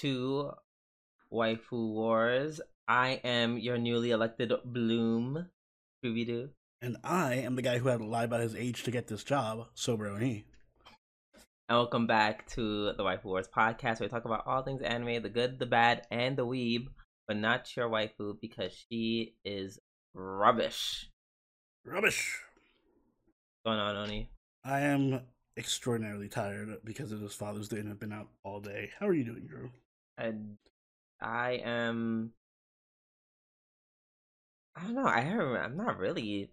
to Waifu Wars. I am your newly elected Bloom, Scooby-Doo. And I am the guy who had to lie about his age to get this job, Soberoni. And welcome back to the Waifu Wars podcast, where we talk about all things anime, the good, the bad, and the weeb, but not your waifu, because she is rubbish. Rubbish! What's going on, Oni? I am extraordinarily tired because it was Father's Day and I've been out all day. How are you doing, Drew? I am... I don't know. I'm not really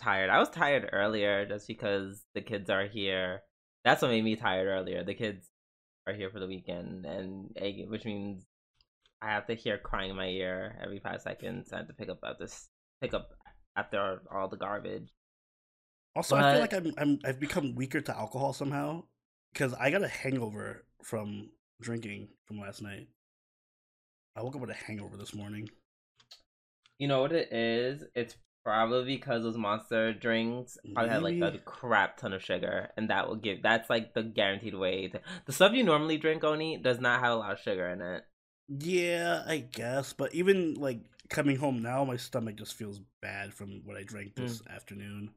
tired. I was tired earlier just because the kids are here. That's what made me tired earlier. The kids are here for the weekend, and which means I have to hear crying in my ear every 5 seconds. I have to pick up after all the garbage. Also, but... I feel like I've become weaker to alcohol somehow because I got a hangover from drinking from last night. I woke up with a hangover this morning. You know what it is? It's probably because those Monster drinks probably had like a crap ton of sugar, and that's like the guaranteed way. The stuff you normally drink, Oni, does not have a lot of sugar in it. Yeah, I guess. But even like coming home now, my stomach just feels bad from what I drank this afternoon,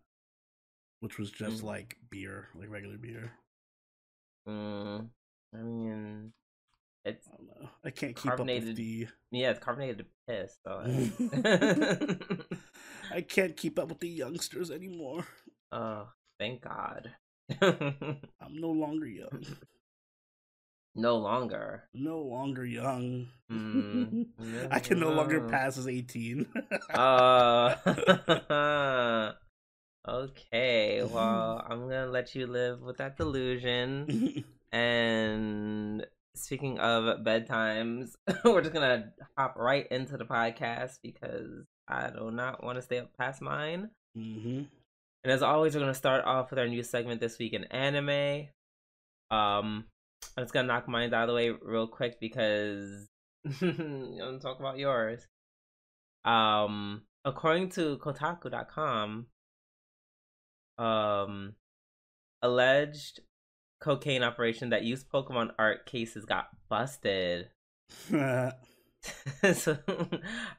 which was just like beer, like regular beer. I mean... It's I don't know. I can't keep up with the... Yeah, it's carbonated piss. So I can't keep up with the youngsters anymore. Oh, thank God. I'm no longer young. No longer young. No, I can no longer pass as 18. Okay, well, I'm going to let you live with that delusion. And... Speaking of bedtimes, we're just gonna hop right into the podcast because I do not want to stay up past mine. Mm-hmm. And as always, we're gonna start off with our new segment this week in anime. I'm just gonna knock mine out of the way real quick because I'm gonna talk about yours. According to Kotaku.com, alleged cocaine operation that used Pokemon art cases got busted. So,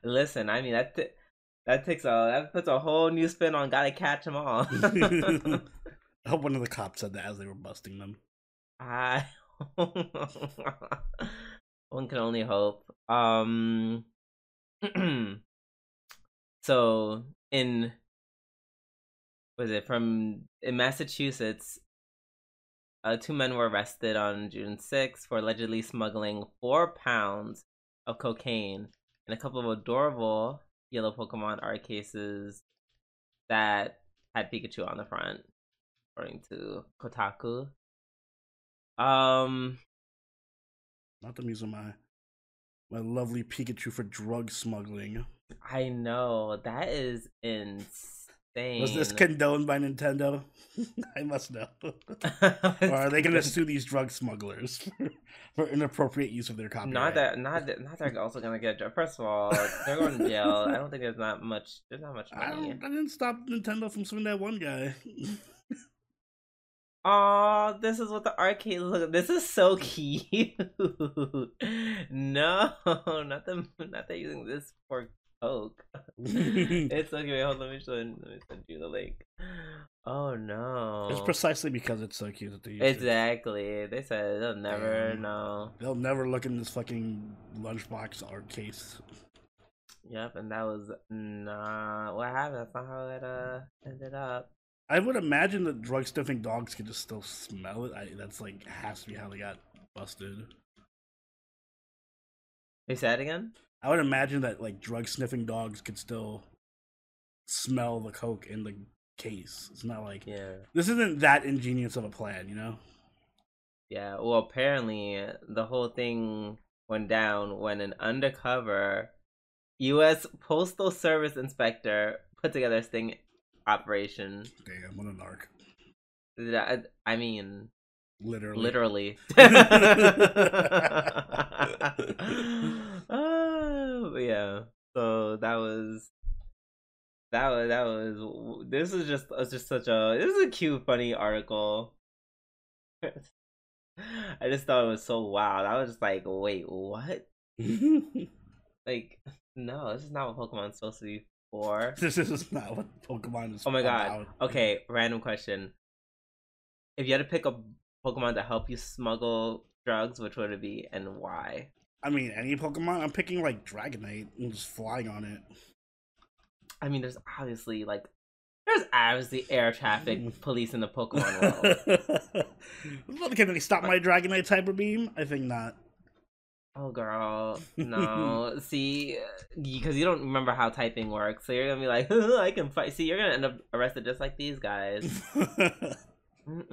listen, I mean that puts a whole new spin on gotta catch them all. I hope one of the cops said that as they were busting them. One can only hope. So in Massachusetts, two men were arrested on June 6th for allegedly smuggling 4 pounds of cocaine and a couple of adorable yellow Pokemon art cases that had Pikachu on the front, according to Kotaku. Not the use of my lovely Pikachu for drug smuggling. I know, that is insane. Dang. Was this condoned by Nintendo? I must know. Or are they going to sue these drug smugglers for inappropriate use of their copyright? Not that they're also going to get jail. First of all, they're going to jail. I don't think there's not much money. I didn't stop Nintendo from suing that one guy. Oh, this is what the arcade look. This is so cute. No, not that using this for coke. It's okay. Wait, hold on. Let me send you the link. Oh no! It's precisely because it's so cute that they use exactly. It. They said they'll never know. They'll never look in this fucking lunchbox art case. Yep, and that was not what happened. That's not how it ended up. I would imagine that drug sniffing dogs could just still smell it. That's like has to be how they got busted. They said again. I would imagine that like drug sniffing dogs could still smell the coke in the case. It's not like this isn't that ingenious of a plan, you know? Yeah, well apparently the whole thing went down when an undercover U.S. Postal Service inspector put together a sting operation. Damn, what a narc. I mean... Literally. Yeah. So that was. This is just such a cute, funny article. I just thought it was so wild. I was just like, wait, what? Like, no, this is not what Pokemon is supposed to be for. This is not what Pokemon is. Oh my god. About. Okay, random question. If you had to pick a Pokemon to help you smuggle drugs, which would it be and why? I mean, any Pokemon. I'm picking like Dragonite and just flying on it. I mean, there's obviously air traffic police in the Pokemon world. Can they stop my Dragonite Hyper Beam? I think not. Oh, girl. No. See, because you don't remember how typing works. So you're going to be like, I can fight. See, you're going to end up arrested just like these guys. It'd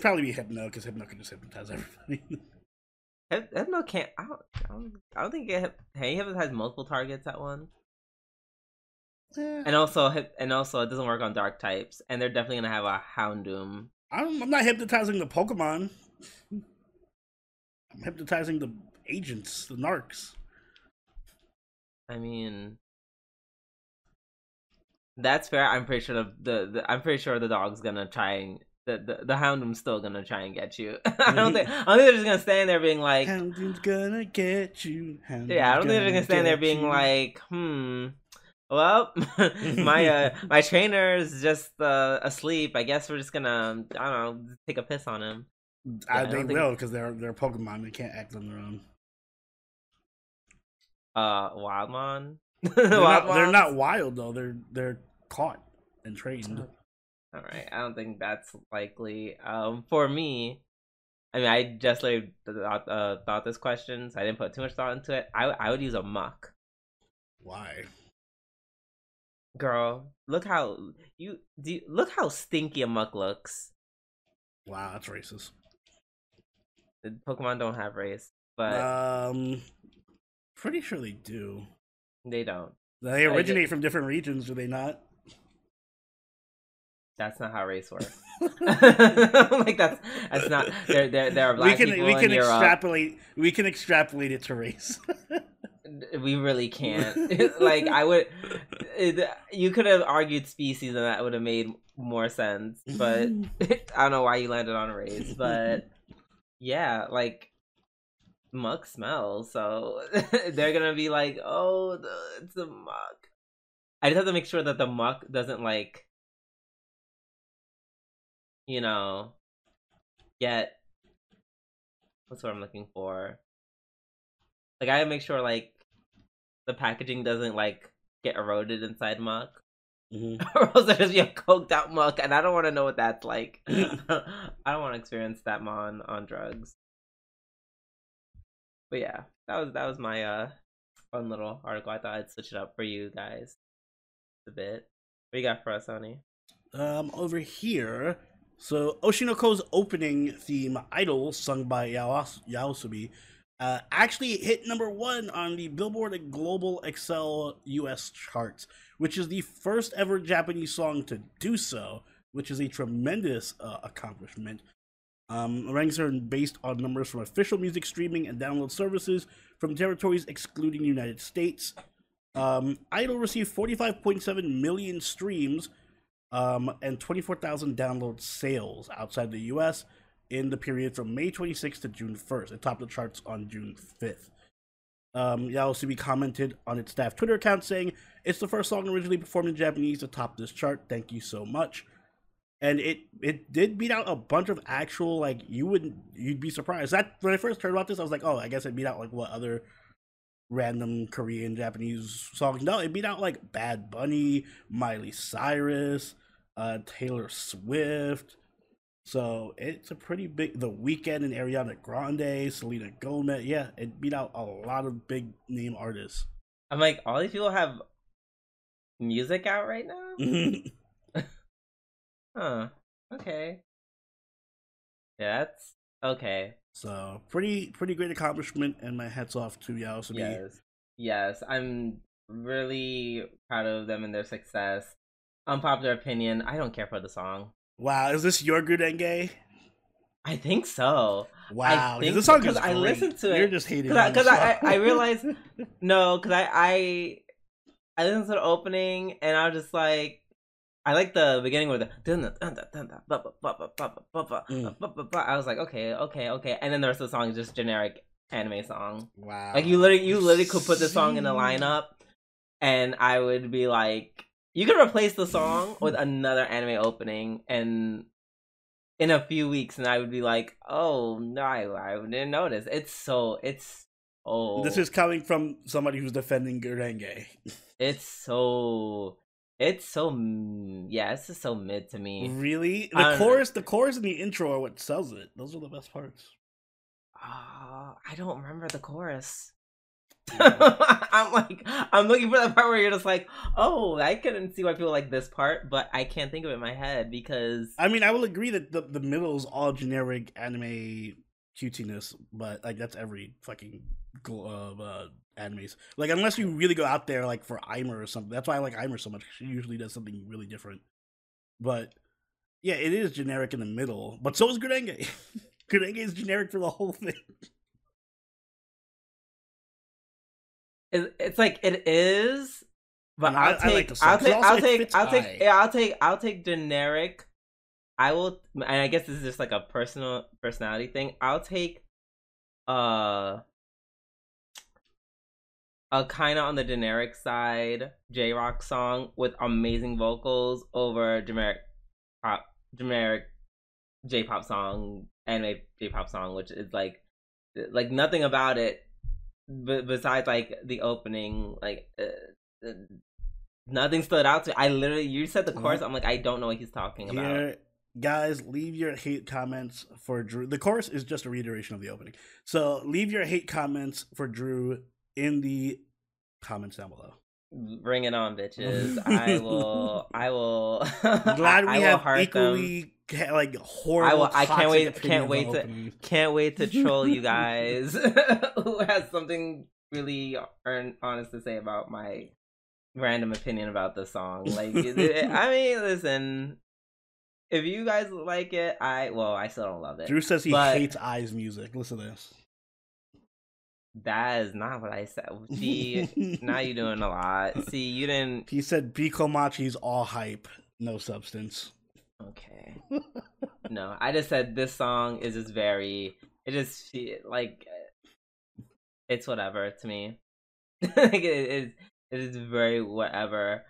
probably be Hypno, because Hypno can just hypnotize everybody. Hypno can't. I don't think he hypnotized multiple targets at once. Yeah. And also, it doesn't work on dark types, and they're definitely gonna have a Houndoom. I'm not hypnotizing the Pokemon. I'm hypnotizing the agents, the narcs. I mean, that's fair. I'm pretty sure the dog's gonna try and the Houndoom's still gonna try and get you. I don't think they're just gonna stand there being like, Houndoom's gonna get you. Houndoom's yeah, I don't think they're gonna stand there being you. Like, well, my trainer's just asleep. I guess we're just gonna, I don't know, take a piss on him. They will because they're Pokemon. They can't act on their own. Wildmon. They're not wild though. They're caught and trained. All right, I don't think that's likely. For me, I mean, I just like thought this question, so I didn't put too much thought into it. I would use a Muck. Why? Girl, look how stinky a Muck looks. Wow, that's racist. The Pokemon don't have race, but pretty sure they do. They don't. They originate from different regions, do they not? That's not how race works. Like that's not. There are black people in Europe. We can extrapolate it to race. We really can't. Like you could have argued species, and that would have made more sense. But I don't know why you landed on race. But yeah, like Muck smells, so they're gonna be like, oh, it's a Muck. I just have to make sure that the Muck doesn't like, you know, get what's what I'm looking for. Like I make sure like the packaging doesn't like get eroded inside Muck. Or else there'll just be a coked out Muck, and I don't want to know what that's like. I don't want to experience that Mon on drugs. But yeah, that was my fun little article. I thought I'd switch it up for you guys a bit. What you got for us, honey? Over here, so Oshinoko's opening theme, Idol, sung by YOASOBI, actually hit number 1 on the Billboard Global Excel US charts, which is the first ever Japanese song to do so, which is a tremendous accomplishment. Rankings are based on numbers from official music streaming and download services from territories excluding the United States. Idol received 45.7 million streams and 24,000 download sales outside the US in the period from May 26th to June 1st. It topped the charts on June 5th. YOASOBI commented on its staff Twitter account saying, "It's the first song originally performed in Japanese to top this chart. Thank you so much." And it did beat out a bunch of actual, like, you'd be surprised. That when I first heard about this, I was like, oh, I guess it beat out like what other random Korean Japanese songs. No, it beat out like Bad Bunny, Miley Cyrus, Taylor Swift. So it's a pretty big. The Weeknd and Ariana Grande, Selena Gomez. Yeah, it beat out a lot of big name artists. I'm like, all these people have music out right now. Huh. Okay. Yeah, that's okay. So pretty great accomplishment, and my hat's off to YOASOBI. Yes, I'm really proud of them and their success. Unpopular opinion, I don't care for the song. Wow, is this your Gurenge? I think so. Wow, because the song is great. I listened to it. You're just hating on the song. I realized, no, because I listened to the opening, and I was just like, I like the beginning with the I was like, okay, and then the rest of the song is just generic anime song. Wow. Like you literally could put the song in a lineup and I would be like, you could replace the song with another anime opening and in a few weeks and I would be like, oh no, I didn't notice. It's so This is coming from somebody who's defending Gurenge. It's so mid to me. Really? The chorus and the intro are what sells it. Those are the best parts. I don't remember the chorus. I'm looking for that part where you're just like, oh, I couldn't see why people like this part, but I can't think of it in my head because... I mean, I will agree that the middle is all generic anime cutiness, but like that's every fucking animes. Like, unless you really go out there like for Aimer or something. That's why I like Aimer so much. She usually does something really different. But yeah, it is generic in the middle, but so is Gurenge. Gurenge is generic for the whole thing. It's like it is, but I'll take generic. I will, and I guess this is just like a personality thing. I'll take a kind of on the generic side J-Rock song with amazing vocals over generic J-pop song, anime J-pop song, which is like nothing about it. Besides, like the opening, like nothing stood out to me. You said the chorus. I'm like, I don't know what he's talking about. Guys, leave your hate comments for Drew. The chorus is just a reiteration of the opening. So leave your hate comments for Drew in the comments down below. Bring it on, bitches! I will. Glad we have equally them. Like horrible. I can't wait to troll you guys who has something really honest to say about my random opinion about the song. Like, I mean, listen. If you guys like it, I still don't love it. Drew says he hates Ai's music. Listen to this. That is not what I said. See, now you're doing a lot. See, you didn't... He said Bikomachi's all hype, no substance. Okay. No, I just said this song is just very... It just, like... It's whatever to me. Like, it is very whatever.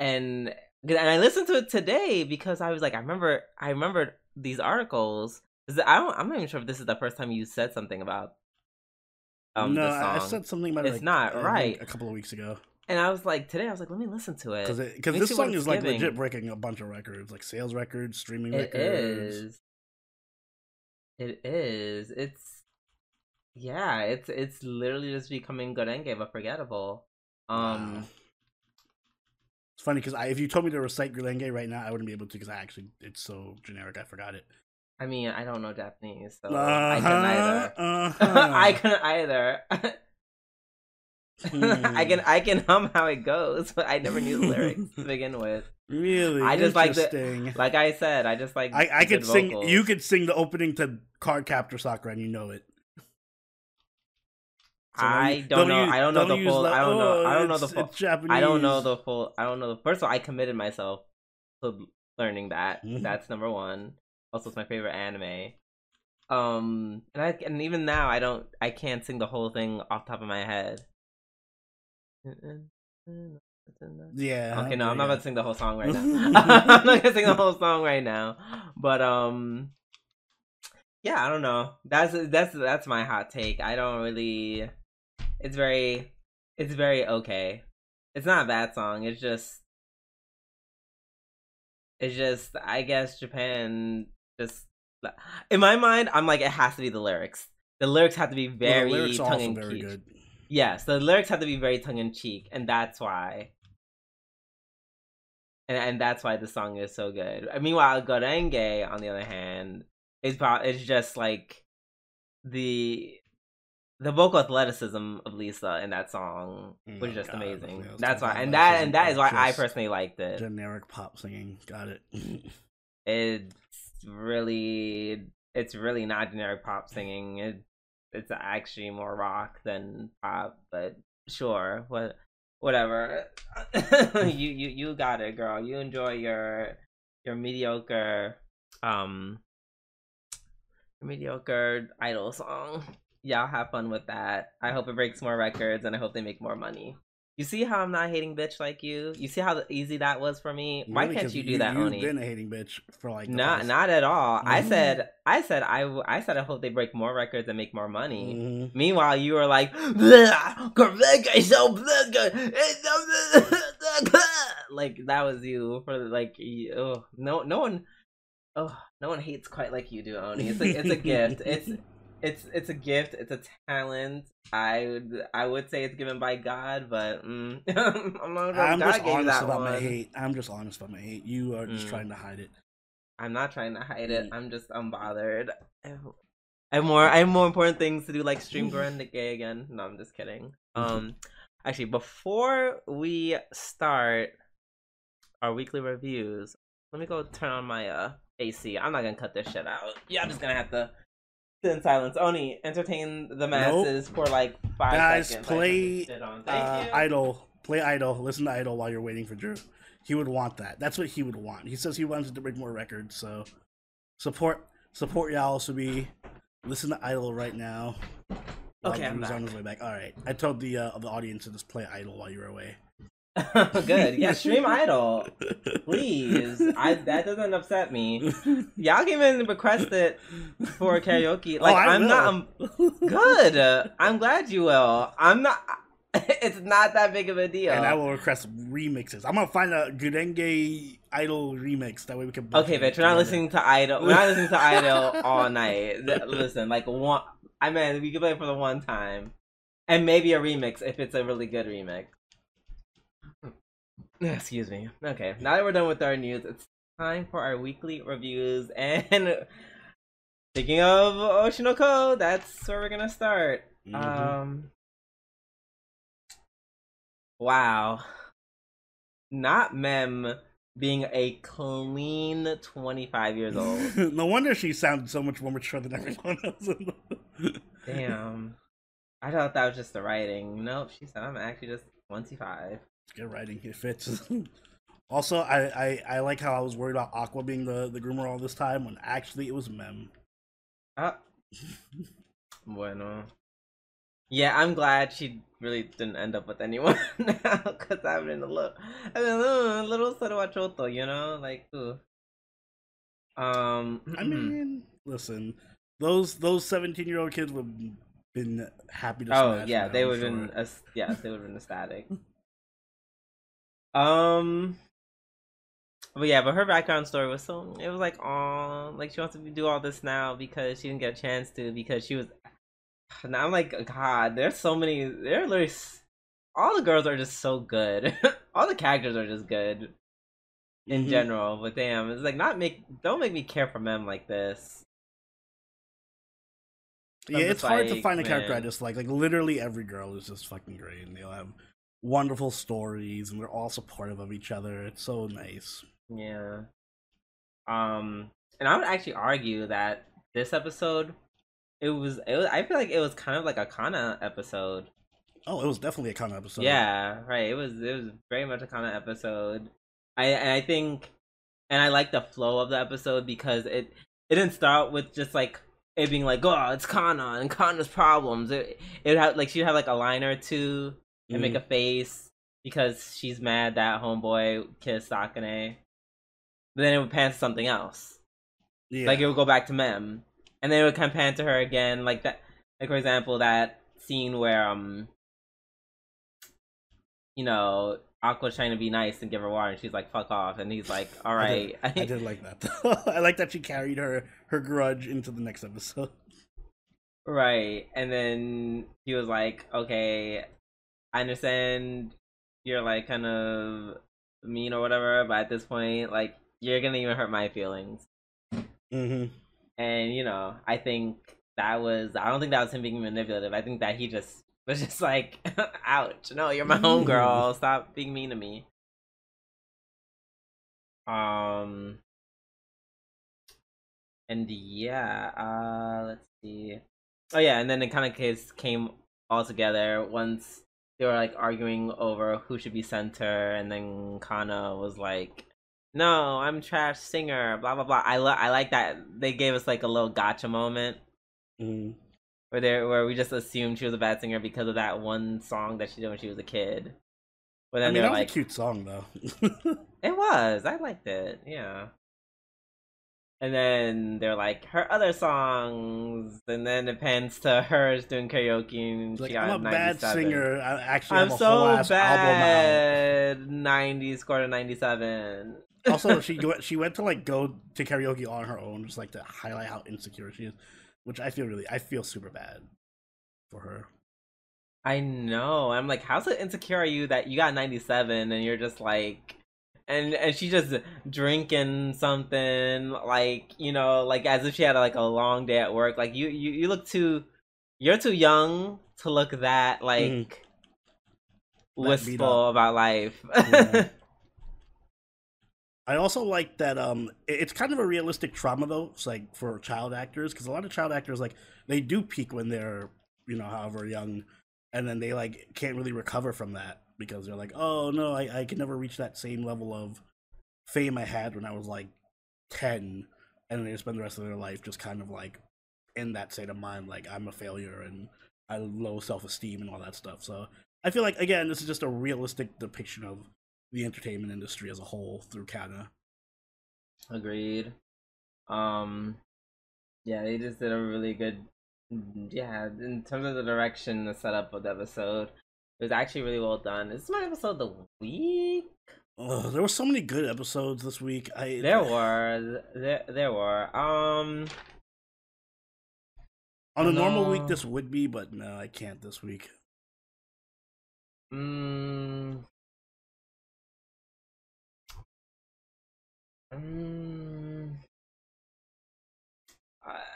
And I listened to it today because I was like, I remembered these articles. I'm not even sure if this is the first time you said something about no, the song. I said something about it. It's like, not right. A couple of weeks ago, and I was like, today, I was like, let me listen to it because this song is like legit breaking a bunch of records, like sales records, streaming records. It is. It's literally just becoming Gurenge, but forgettable. Wow. It's funny because if you told me to recite Gurenge right now, I wouldn't be able to because it's so generic, I forgot it. I mean, I don't know Japanese, so I couldn't either. I can hum how it goes, but I never knew the lyrics to begin with. Really? I just like the, like I said, I just like I could sing vocals. You could sing the opening to Card Captor Sakura and you know it. So I don't know the full First of all, I committed myself to learning that. That's number one. Also, it's my favorite anime. And even now, I can't sing the whole thing off the top of my head. Yeah. Okay, no, I'm not about to sing the whole song right now. I'm not gonna sing the whole song right now. But yeah, I don't know. That's my hot take. I don't really. It's very okay. It's not a bad song. It's just, I guess Japan just, in my mind, I'm like, it has to be the lyrics. The lyrics have to be very tongue-in-cheek. Yes, yeah, so the lyrics have to be very tongue-in-cheek, and that's why. And that's why the song is so good. Meanwhile, Gurenge, on the other hand, it's just like the vocal athleticism of Lisa in that song was just amazing. That's why, and that is why I personally liked it. Generic pop singing, got it. It's really not generic pop singing. It's actually more rock than pop, but sure. What whatever. You got it, girl. You enjoy your mediocre idol song. Y'all have fun with that. I hope it breaks more records, and I hope they make more money. You see how I'm not hating bitch like you? You see how easy that was for me? Why really, can't you do that, Oni? You've been a hating bitch for like not at all. Mm-hmm. I said I hope they break more records and make more money. Mm-hmm. Meanwhile, you were like, like that was you for like no one hates quite like you do, Oni. It's a gift. It's a gift. It's a talent. I would say it's given by God, but I'm just honest about my hate. I'm just honest about my hate. You are just trying to hide it. I'm not trying to hide it. I'm just unbothered. I have more important things to do, like stream Gurenge again. No, I'm just kidding. Actually, before we start our weekly reviews, let me go turn on my AC. I'm not gonna cut this shit out. Yeah, I'm just gonna have to. In silence, Oni, entertain the masses for like 5 seconds. Guys, play Idol. Listen to Idol while you're waiting for Drew. He would want that. That's what he would want. He says he wants it to break more records. So support YOASOBI. Listen to Idol right now. Okay, I'm back. On his way back. All right, I told the audience to just play Idol while you were away. Good, yeah. Stream Idol, please. That doesn't upset me. Y'all can even request it for karaoke. Like Good. I'm glad you will. I'm not. It's not that big of a deal. And I will request remixes. I'm gonna find a Gurenge Idol remix. That way we can. Okay, bitch. We're not listening to Idol. We're not listening to Idol all night. Listen, like one. I mean, we could play it for the one time, and maybe a remix if it's a really good remix. Excuse me. Okay, now that we're done with our news, it's time for our weekly reviews. And speaking of Oshinoko, that's where we're gonna start. Wow, not Mem being a clean 25 years old. No wonder she sounded so much more mature than everyone else. Damn, I thought that was just the writing. Nope, she said I'm actually just 25. Good writing, it fits. Also, I like how I was worried about Aqua being the groomer all this time when actually it was Mem. Bueno. Yeah, I'm glad she really didn't end up with anyone now, because I've been a little soroachoto, you know, like. Ooh. I mean, listen, those 17-year-old kids would have been happy to. Oh yeah, they would have been. Yeah, they would have been ecstatic. But yeah, but her background story was so, it was like, oh, like she wants to do all this now because she didn't get a chance to, because she was, now I'm like, God, there are literally, all the girls are just so good. All the characters are just good in general, but damn, it's like, don't make me care for men like this. Yeah, it's hard to find a character I dislike. Like literally every girl is just fucking great, and they'll have wonderful stories, and they're all supportive of each other. It's so nice. Yeah. And I would actually argue that this episode, it was I feel like it was kind of like a Kana episode. Oh, it was definitely a Kana episode. Yeah, right. It was very much a Kana episode. I like the flow of the episode because it didn't start with just like it being like, oh, it's Kana and Kana's problems. It had like she'd have like a line or two. And make a face because she's mad that homeboy kissed Sakane. But then it would pan to something else. Yeah. Like, it would go back to Mem. And then it would kind of pan to her again. Like, that. Like for example, that scene where, you know, Aqua's trying to be nice and give her water, and she's like, fuck off. And he's like, all right. I did like that. I like that she carried her grudge into the next episode. Right. And then he was like, okay, I understand you're like kind of mean or whatever, but at this point, like, you're gonna even hurt my feelings. And you know, I don't think that was him being manipulative. I think that he just was just like, ouch, no, you're my homegirl. Stop being mean to me. And yeah, let's see. Oh yeah, and then it kind of came all together once they were like arguing over who should be center, and then Kana was like, "No, I'm trash singer." Blah blah blah. I like that they gave us like a little gotcha moment, where we just assumed she was a bad singer because of that one song that she did when she was a kid. But then I mean, that was like, a cute song though. It was. I liked it. Yeah. And then they're like, her other songs, and then it pans to hers doing karaoke, and like, she got 97. I'm a bad singer. I actually have a whole ass album out. 90 scored a 97. Also, she went to like go to karaoke on her own, just like to highlight how insecure she is, which I feel super bad for her. I know. I'm like, how so insecure are you that you got 97 and you're just like. And she just drinking something, like, you know, like as if she had like a long day at work. Like you look too, you're too young to look that like wistful about life. Yeah. I also like that it's kind of a realistic trauma though, it's like for child actors, because a lot of child actors, like, they do peak when they're, you know, however young, and then they like can't really recover from that. Because they're like, oh no, I can never reach that same level of fame I had when I was like 10, and they spend the rest of their life just kind of like in that state of mind, like I'm a failure and I have low self-esteem and all that stuff. So I feel like, again, this is just a realistic depiction of the entertainment industry as a whole through Kana. Agreed. Yeah, they just did a really good, yeah, in terms of the direction, the setup of the episode. It was actually really well done. Is this my episode of the week? Oh, there were so many good episodes this week. There were. On a normal week, this would be, but no, I can't this week.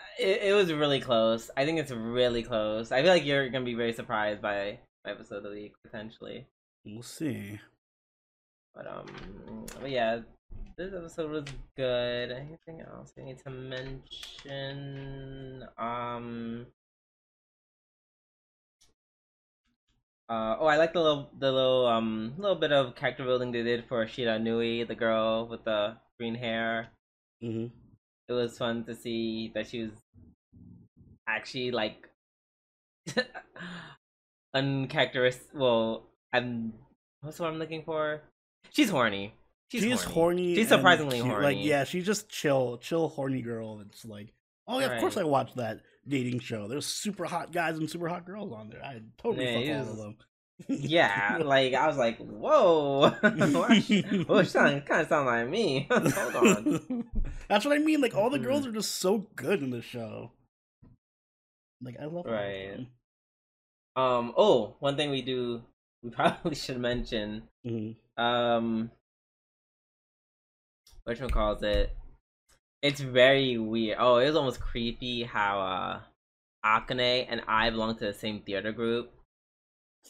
It was really close. I think it's really close. I feel like you're gonna be very surprised by episode of the week, potentially. We'll see. But yeah, this episode was good. Anything else we need to mention? Oh, I like the little bit of character building they did for Shira Nui, the girl with the green hair. It was fun to see that she was actually like uncharacteristic. Well, what's the word I'm looking for? She's horny. She's horny. She's surprisingly horny. Like, yeah, she's just chill, horny girl. It's like, oh yeah, right. Of course I watched that dating show. There's super hot guys and super hot girls on there. I totally fuck all of them. Yeah, like I was like, whoa, kind of sound like me. Hold on. That's what I mean. Like all the girls are just so good in the show. Like I love them. Oh, one thing we probably should mention. Whatchamacallit? It's very weird. Oh, it was almost creepy how Akane and I belong to the same theater group.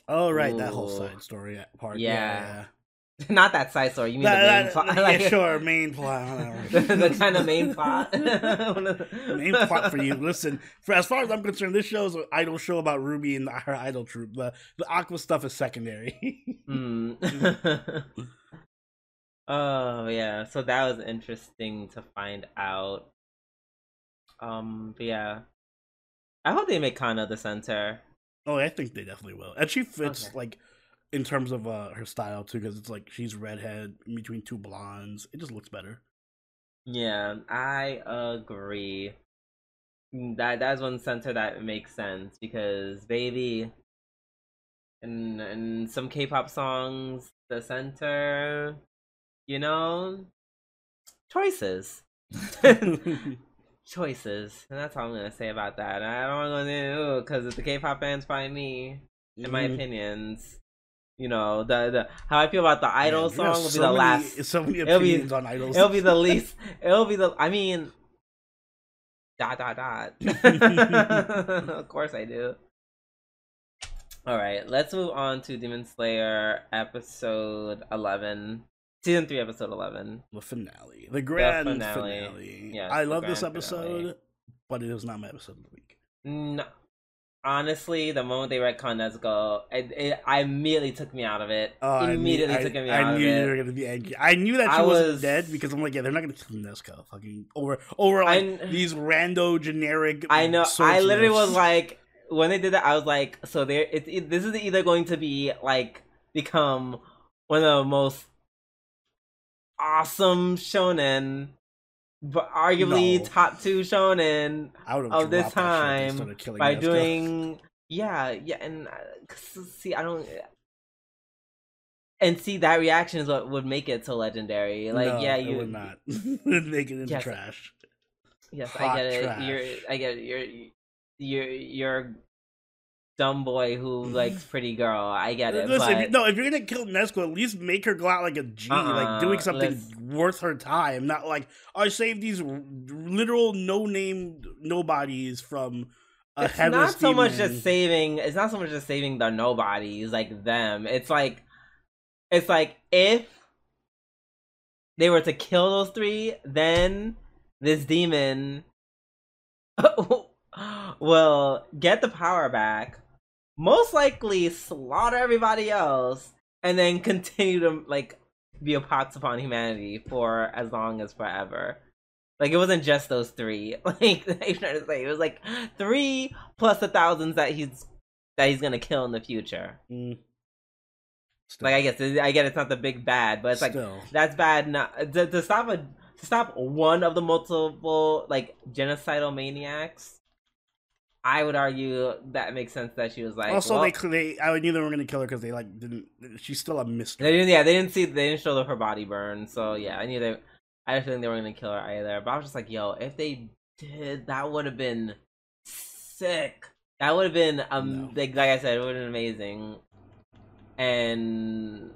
Oh right, ooh. That whole side story part. Yeah. Not that side story. You mean the main plot? Like, yeah, sure, main plot. The kind of main plot. Main plot for you. Listen, as far as I'm concerned, this show is an idol show about Ruby and her idol troupe. The Aqua stuff is secondary. Oh yeah, so that was interesting to find out. But yeah, I hope they make Kana the center. Oh, I think they definitely will, and she fits like. In terms of her style, too, because it's like she's redhead in between two blondes. It just looks better. Yeah, I agree. That's one center that makes sense, because, baby, in some K-pop songs, the center, you know, choices. Choices. And that's all I'm going to say about that. I don't want to, because if the K-pop fans find me, in my opinions... You know, the how I feel about the idol song will be the last. So many opinions on idols. It'll be the least. It'll be the. I mean, ... Of course I do. All right, let's move on to Demon Slayer episode 11, season 3, episode 11. The finale, the grand finale. Yes, I love this episode, but it is not my episode of the week. No, Honestly, the moment they retconned Nezuko, I immediately took me out of it. Oh, immediately took me out of it. I knew they were gonna be angry. I knew that she was dead because I'm like, yeah, they're not gonna kill Nezuko. Fucking over like these rando generic. I know. I literally was like, when they did that, I was like, so there. This is either going to be like become one of the most awesome shonen. But arguably top 2 shonen of this time by doing and see that reaction is what would make it so legendary. Like you would not make it into trash. Yes, hot trash. You're dumb boy who likes pretty girl. I get it. Listen, but... if you're gonna kill Nezuko, at least make her go out like a G, like doing something worth her time. Not like I saved these literal no-name nobodies from a headless demon. It's not so much just saving the nobodies, like them. It's like if they were to kill those 3, then this demon will get the power back. Most likely slaughter everybody else and then continue to like be a pox upon humanity for as long as forever. Like it wasn't just those 3. Like I'm trying to say, it was like 3 plus the thousands that he's gonna kill in the future. Like I get it's not the big bad, but it's like that's bad. Not to stop one of the multiple like genocidal maniacs. I would argue that makes sense that she was like. Also, I knew they were gonna kill her because they like didn't. She's still a mystery. They didn't show her body burn. So yeah, I knew they. I didn't think they were gonna kill her either. But I was just like, yo, if they did, that would have been sick. That would have been like I said, it would have been amazing. And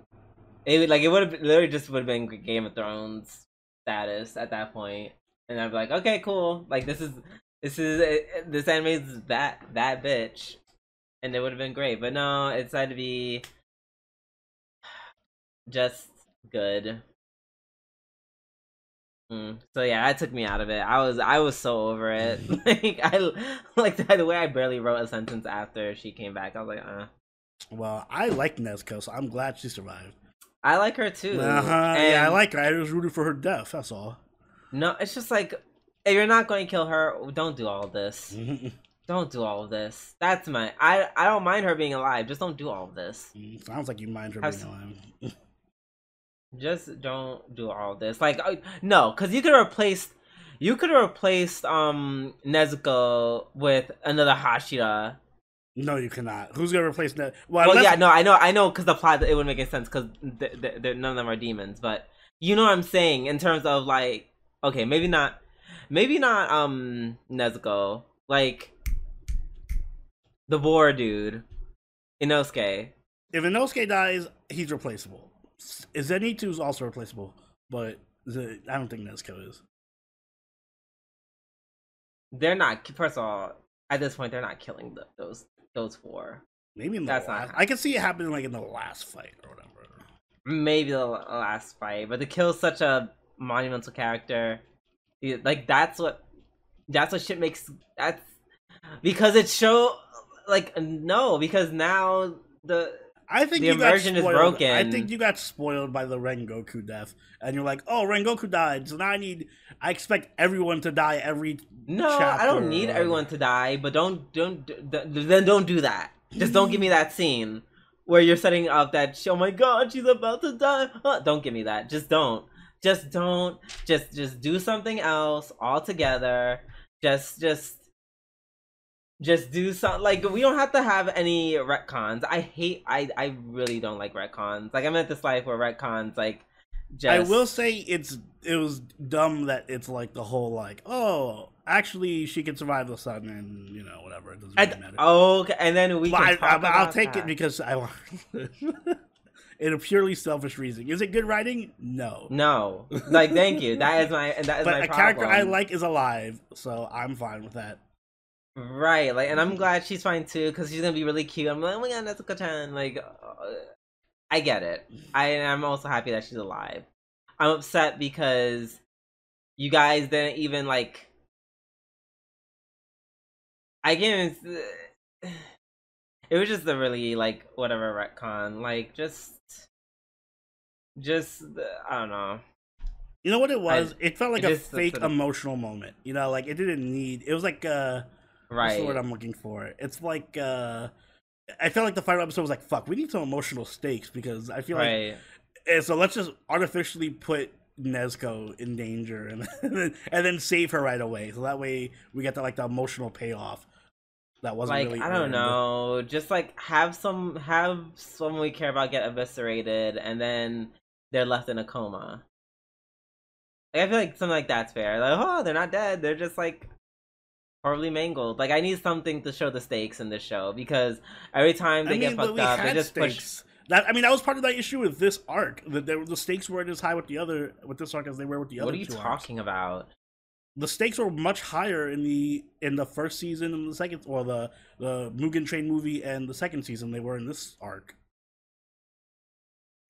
it would have literally just would have been Game of Thrones status at that point. And I'd be like, okay, cool. Like this is. This anime is that bitch, and it would have been great. But no, it decided to be just good. So yeah, that took me out of it. I was so over it. The way I barely wrote a sentence after she came back. I was like, Well, I like Nezuko, so I'm glad she survived. I like her too. Yeah, I like her. I was rooting for her death. That's all. No, it's just like. If you're not going to kill her, don't do all this. Don't do all of this. That's my... I don't mind her being alive. Just don't do all of this. Sounds like you mind her being alive. Just don't do all of this. Like, no. Because you could have replaced... You could have replaced Nezuko with another Hashira. No, you cannot. Who's going to replace Nezuko? Well, yeah, no, I know. Because the plot, it wouldn't make any sense. Because none of them are demons. But you know what I'm saying? In terms of, like... Okay, maybe not... Nezuko, like the boar dude, Inosuke. If Inosuke dies, he's replaceable. Zenitsu is also replaceable, but I don't think Nezuko is. They're not. First of all, at this point, they're not killing those 4. Maybe in the last. I can see it happening like in the last fight or whatever. Maybe the last fight, but the kill's such a monumental character. Like that's what shit makes that's because it show like no because now the immersion is broken. I think you got spoiled by the Rengoku death, and you're like, oh, Rengoku died, so now I expect everyone to die every. No, I don't need everyone to die, but don't do that. Just don't give me that scene where you're setting up that oh my god, she's about to die. Don't give me that. Just don't. Just don't. Just do something else altogether. Just do something. Like we don't have to have any retcons. I really don't like retcons. Like I'm at this life where retcons like. Just... I will say it was dumb that it's like the whole like oh actually she can survive the sun and you know whatever it doesn't really matter. Okay, and then we. I'll take that. It because I want. In a purely selfish reason. Is it good writing? No. Like, thank you. That is my problem. But a character I like is alive, so I'm fine with that. Right. Like, and I'm glad she's fine too, because she's gonna be really cute. I'm like, oh my god, that's a Nezuko-chan. Like, I get it. I'm also happy that she's alive. I'm upset because you guys didn't even like. I can't even. it was just a really, like, whatever retcon. Like, just, I don't know. You know what it was? It felt like a fake sort of emotional moment. You know, like, it didn't need... It was like, right. What's the word I'm looking for? It's like, I felt like the final episode was like, fuck, we need some emotional stakes, because I feel right. like... And so let's just artificially put Nezuko in danger and then save her right away. So that way we get that, like, the emotional payoff that wasn't like, really... Like, I don't know. Just, like, have someone we care about get eviscerated, and then they're left in a coma. Like, I feel like something like that's fair. Like, oh, they're not dead. They're just, like, horribly mangled. Like, I need something to show the stakes in this show, because every time they get fucked up, they just stakes. Push... That, I mean, that was part of that issue with this arc. That the stakes weren't as high with this arc as they were with the other. What are you talking about? The stakes were much higher in the first season and the second, or the Mugen Train movie and the second season. They were in this arc.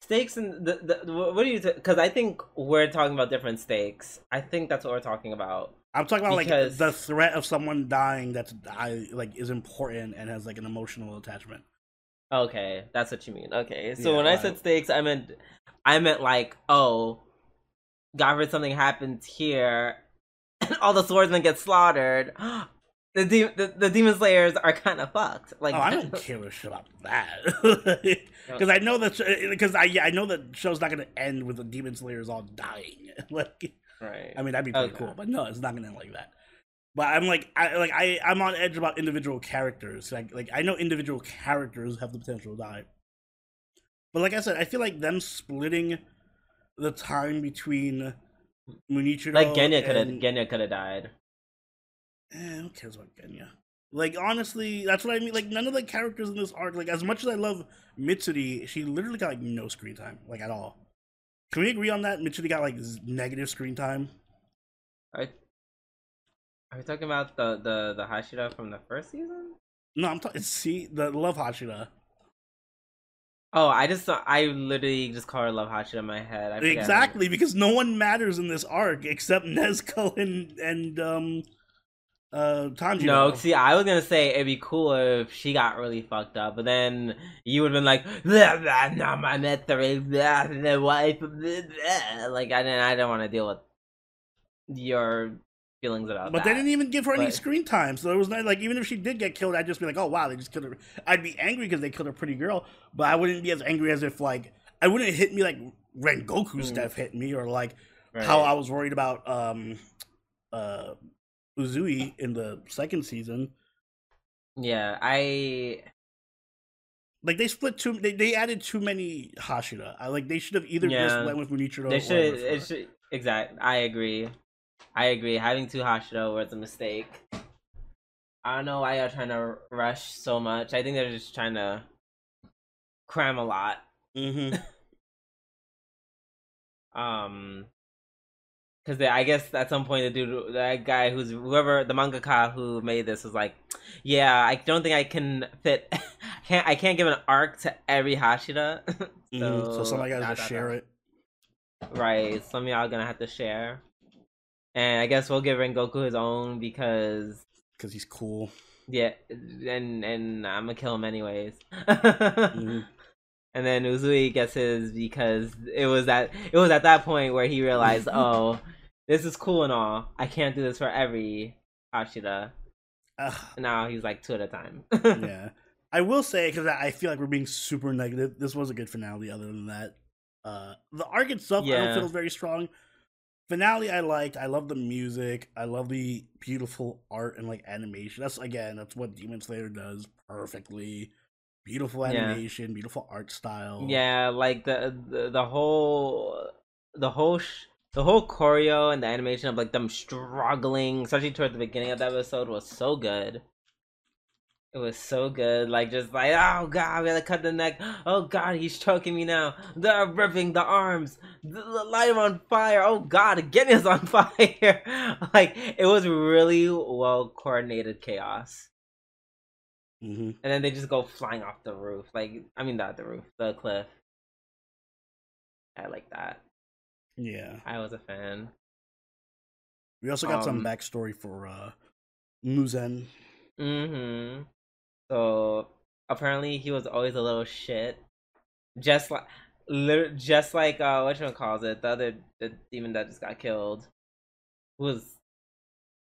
Stakes in the what do you? Because I think we're talking about different stakes. I think that's what we're talking about. I'm talking about because... like the threat of someone dying is important and has like an emotional attachment. Okay, that's what you mean. Okay, so yeah, when I said stakes, I meant like, oh, God forbid something happens here, and all the swordsmen get slaughtered. The demon slayers are kind of fucked. Like, oh, I don't give a shit about that, because I know that show's not gonna end with the demon slayers all dying. Like, right? I mean, that'd be pretty cool, but no, it's not gonna end like that. But I'm like, I'm on edge about individual characters. Like I know individual characters have the potential to die. But like I said, I feel like them splitting the time between Munichiro, like Genya could have died. Who cares about Genya? Like, honestly, that's what I mean. Like, none of the characters in this arc, like, as much as I love Mitsuri, she literally got like no screen time, like, at all. Can we agree on that? Mitsuri got like negative screen time. Are we talking about the Hashira from the first season? No, I'm talking. See, the Love Hashira. Oh, I literally just call her Love Hashira in my head. Exactly, because no one matters in this arc except Nezuko and Tanjiro. No, see, I was gonna say it'd be cool if she got really fucked up, but then you would've been like, no, my Mitsuri, the wife, like, I don't want to deal with your feelings about that. But they didn't even give her any screen time, so there was not, like, even if she did get killed, I'd just be like, oh wow, they just killed her. I'd be angry because they killed a pretty girl, but I wouldn't be as angry as if, like, I wouldn't hit me like Rengoku's death hit me, or like how I was worried about Uzui in the second season. Yeah, I like they split too. They added too many Hashira. They should have either just went with Munichiro. They should. Exactly, I agree. Having two Hashira was a mistake. I don't know why they're trying to rush so much. I think they're just trying to cram a lot. Mm-hmm. Because I guess at some point the mangaka who made this was like, yeah, I don't think I can fit. I can't give an arc to every Hashira. So somebody gotta share it. Right. Some of y'all gonna have to share. And I guess we'll give Rengoku his own because he's cool. Yeah, and I'm gonna kill him anyways. Mm-hmm. And then Uzui gets his because it was at that point where he realized, oh, this is cool and all. I can't do this for every Hashira. Now he's like two at a time. Yeah, I will say, because I feel like we're being super negative, this was a good finale. Other than that, the arc itself, I don't feel very strong. Finale I liked. I love the music. I love the beautiful art and, like, animation. That's what Demon Slayer does perfectly. Beautiful animation, beautiful art style. Yeah, like the whole choreo and the animation of, like, them struggling, especially toward the beginning of the episode, was so good. It was so good, like, just like, oh god, we gotta cut the neck, oh god, he's choking me now, they're ripping the arms, light him on fire, oh god, get us on fire. Like, it was really well coordinated chaos. Mm-hmm. And then they just go flying off the roof, like, I mean not the roof, the cliff. I like that. Yeah, I was a fan. We also got some backstory for Muzan. Mm-hmm. So apparently he was always a little shit, just like whatchamacallit, the demon that just got killed, who was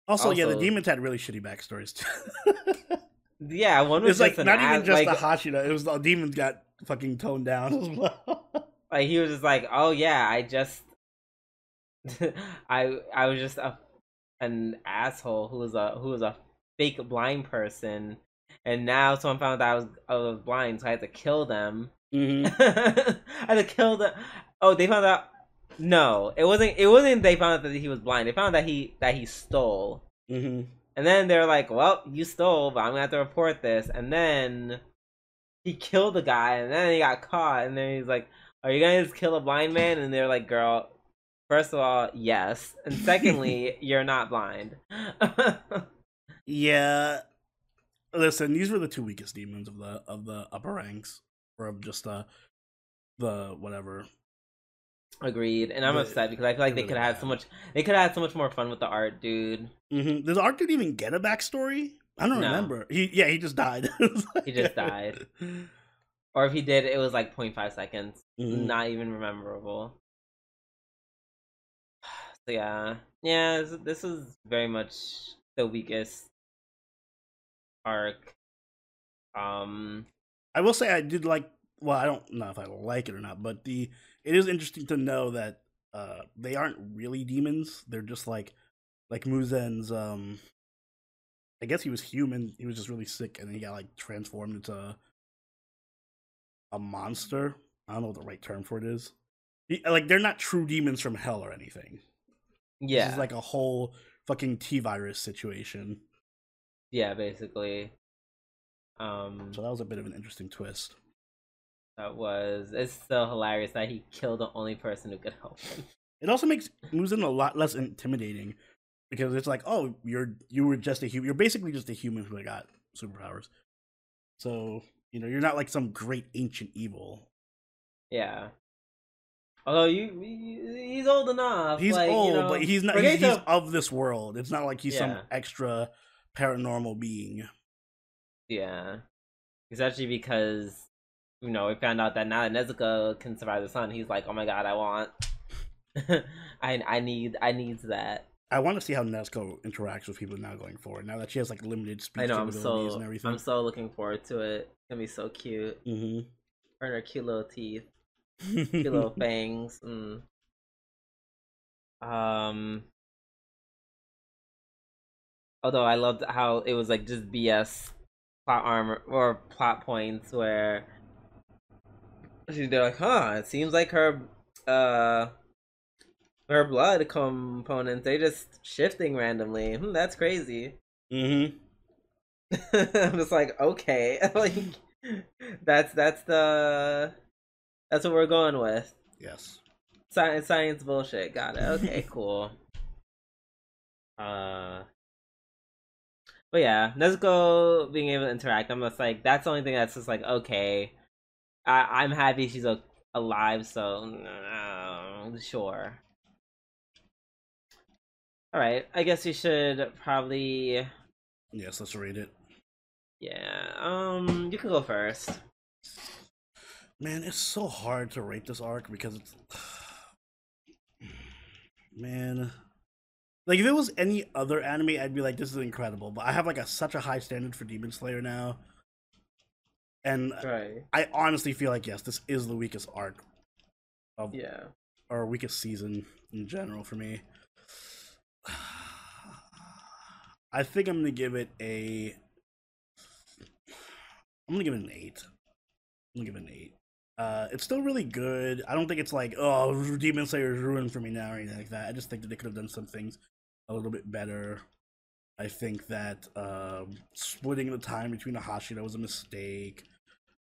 also yeah, the demons had really shitty backstories too. Yeah, one was like not even just the Hashira. It was the demons got fucking toned down as well. Like he was just like, oh yeah, I just I was just an asshole who was a fake blind person, and now someone found out I was blind, so I had to kill them. Mm-hmm. I had to kill them. Oh, they found out. No, it wasn't. They found out that he was blind. They found out that he stole. Mm-hmm. And then they're like, "Well, you stole, but I'm gonna have to report this." And then he killed the guy, and then he got caught. And then he's like, "Are you gonna just kill a blind man?" And they're like, "Girl, first of all, yes, and secondly, you're not blind." Yeah, listen, these were the two weakest demons of the upper ranks, or of just the whatever. Agreed, and I'm upset because I feel like they could have had so much more fun with the art, dude. Mm-hmm. Does Art dude even get a backstory? I don't remember. He just died. He just died. Or if he did, it was like 0.5 seconds. Mm-hmm. Not even memorable. So yeah. This is very much the weakest arc. I will say I did like. Well, I don't know if I like it or not, but it is interesting to know that they aren't really demons. They're just like Muzen's. I guess he was human. He was just really sick, and then he got like transformed into a monster. I don't know what the right term for it is. Like they're not true demons from hell or anything. Yeah, this is like a whole fucking T-virus situation. Yeah, basically. So that was a bit of an interesting twist. That was. It's so hilarious that he killed the only person who could help him. It also makes Muzen a lot less intimidating because it's like, oh, you were just a human. You're basically just a human who got superpowers. So you're not like some great ancient evil. Yeah. Although he's old enough. He's like, old, but he's not. He's of this world. It's not like he's some extra paranormal being. Yeah. Especially because. We found out that now that Nezuko can survive the sun, he's like, oh my god, I want... I need that. I want to see how Nezuko interacts with people now going forward, now that she has, like, limited speech capabilities and everything. I'm so looking forward to it. It's gonna be so cute. Mm-hmm. Her and her cute little teeth. Cute little fangs. Mm. Although I loved how it was, like, just BS plot armor, or plot points where... They're like, huh, it seems like her blood components, they just shifting randomly. That's crazy. Mm-hmm. I'm just like, okay. Like that's what we're going with. Yes. Science bullshit. Got it. Okay, cool. But yeah, Nezuko being able to interact, I'm just like, that's the only thing that's just like, okay. I'm happy she's alive, so sure. All right, I guess we should probably. Yes, let's read it. Yeah, you can go first. Man, it's so hard to rate this arc because it's. Man, like if it was any other anime, I'd be like, "This is incredible." But I have like such a high standard for Demon Slayer now. And right. I honestly feel like, yes, this is the weakest arc of or weakest season in general for me. I think I'm gonna give it an 8. I'm gonna give it an 8. It's still really good. I don't think it's like, oh, Demon Slayer is ruined for me now or anything like that. I just think that they could have done some things a little bit better. I think that splitting the time between the Hashira was a mistake.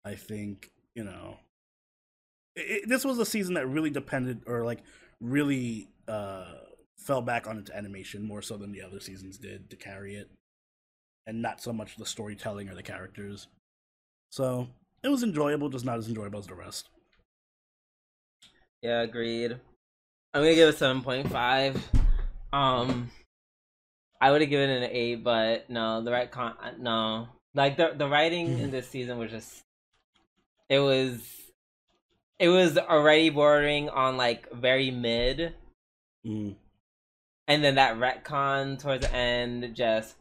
I think, this was a season that really depended or like really fell back on its animation more so than the other seasons did to carry it. And not so much the storytelling or the characters. So it was enjoyable, just not as enjoyable as the rest. Yeah, agreed. I'm going to give it 7.5. I would have given it an 8, but no, the retcon, no. Like the writing in this season was just, it was already bordering on like very mid, and then that retcon towards the end just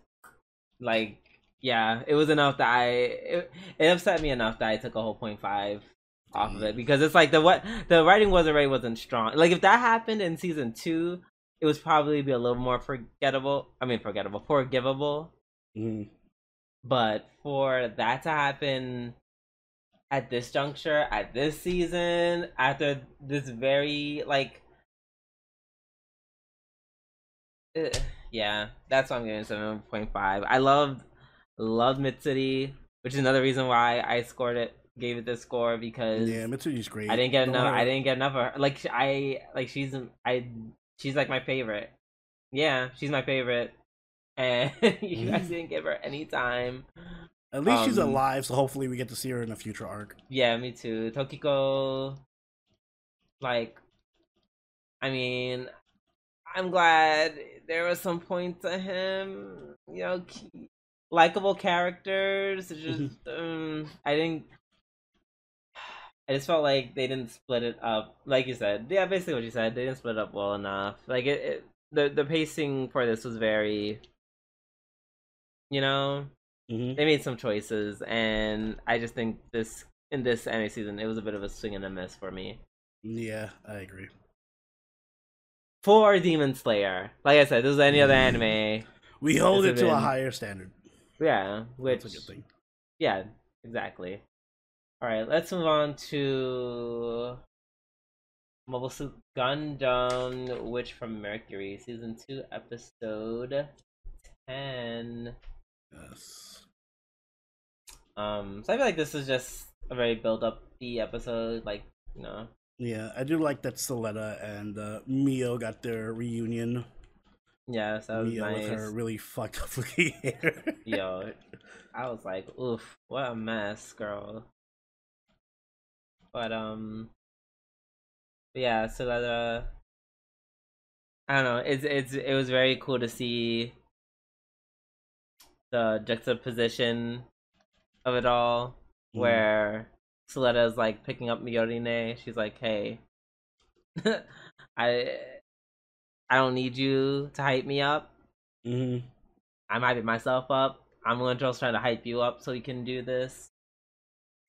like, yeah, it was enough that it upset me enough that I took a whole 0.5 off of it, because it's like the writing wasn't strong. Like if that happened in season 2, it was probably be a little more forgivable. But for that to happen at this juncture, at this season, after this very like, yeah, that's why I'm giving 7.5. I loved Mitsuri, which is another reason why I gave it this score, because yeah, Mitsuri's great. I didn't get enough of her. She's like my favorite. Yeah, she's my favorite. And you guys didn't give her any time. At least she's alive, so hopefully we get to see her in a future arc. Yeah, me too. Tokiko, like, I mean, I'm glad there was some point to him. You know, likable characters. Just I just felt like they didn't split it up, like you said. Yeah, basically what you said. They didn't split it up well enough. Like the pacing for this was very, you know, they made some choices, and I just think in this anime season it was a bit of a swing and a miss for me. Yeah, I agree. For Demon Slayer, like I said, this is any other anime. We hold it to a higher standard. Yeah, which that's a good thing. Yeah, exactly. All right, let's move on to Mobile Suit Gundam, Witch from Mercury, Season 2, Episode 10. Yes. So I feel like this is just a very build-up-y episode, like, you know. Yeah, I do like that Suletta and Mio got their reunion. Yeah, so that was nice. With her really fucked up looking hair. Yo, I was like, oof, what a mess, girl. But yeah, so that I don't know, it was very cool to see the juxtaposition of it all, where Suletta is like picking up Miorine. She's like, hey, I don't need you to hype me up. I'm hyping myself up. I'm going to just try to hype you up so you can do this,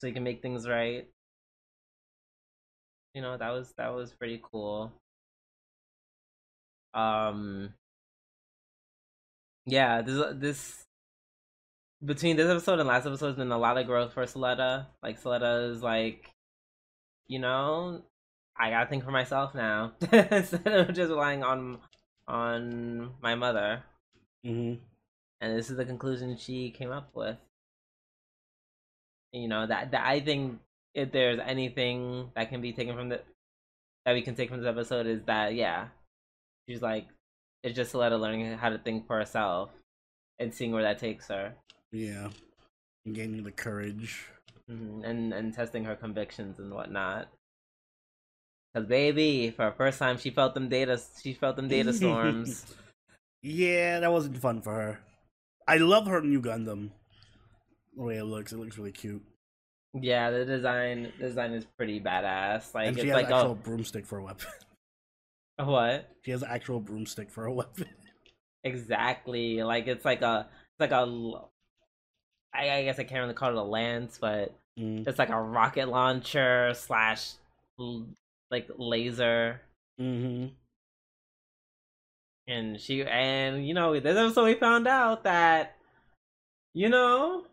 so you can make things right. You know, that was pretty cool. Yeah, this between this episode and last episode has been a lot of growth for Suletta. Like Suletta is like, you know, I gotta think for myself now instead of just relying on my mother. And this is the conclusion she came up with. You know, that I think, if there's anything that can be taken from this episode, is that, yeah, she's like, it's just Suletta learning how to think for herself and seeing where that takes her. Yeah, and gaining the courage and testing her convictions and whatnot. Cause baby, for the first time, she felt them data storms. Yeah, that wasn't fun for her. I love her new Gundam. The way it looks, really cute. Yeah, the design is pretty badass. Like, and she has actual broomstick for a weapon. A what? She has an actual broomstick for a weapon. Exactly. Like I guess I can't really call it a lance, but it's like a rocket launcher / like laser. And you know, this episode we found out that, you know,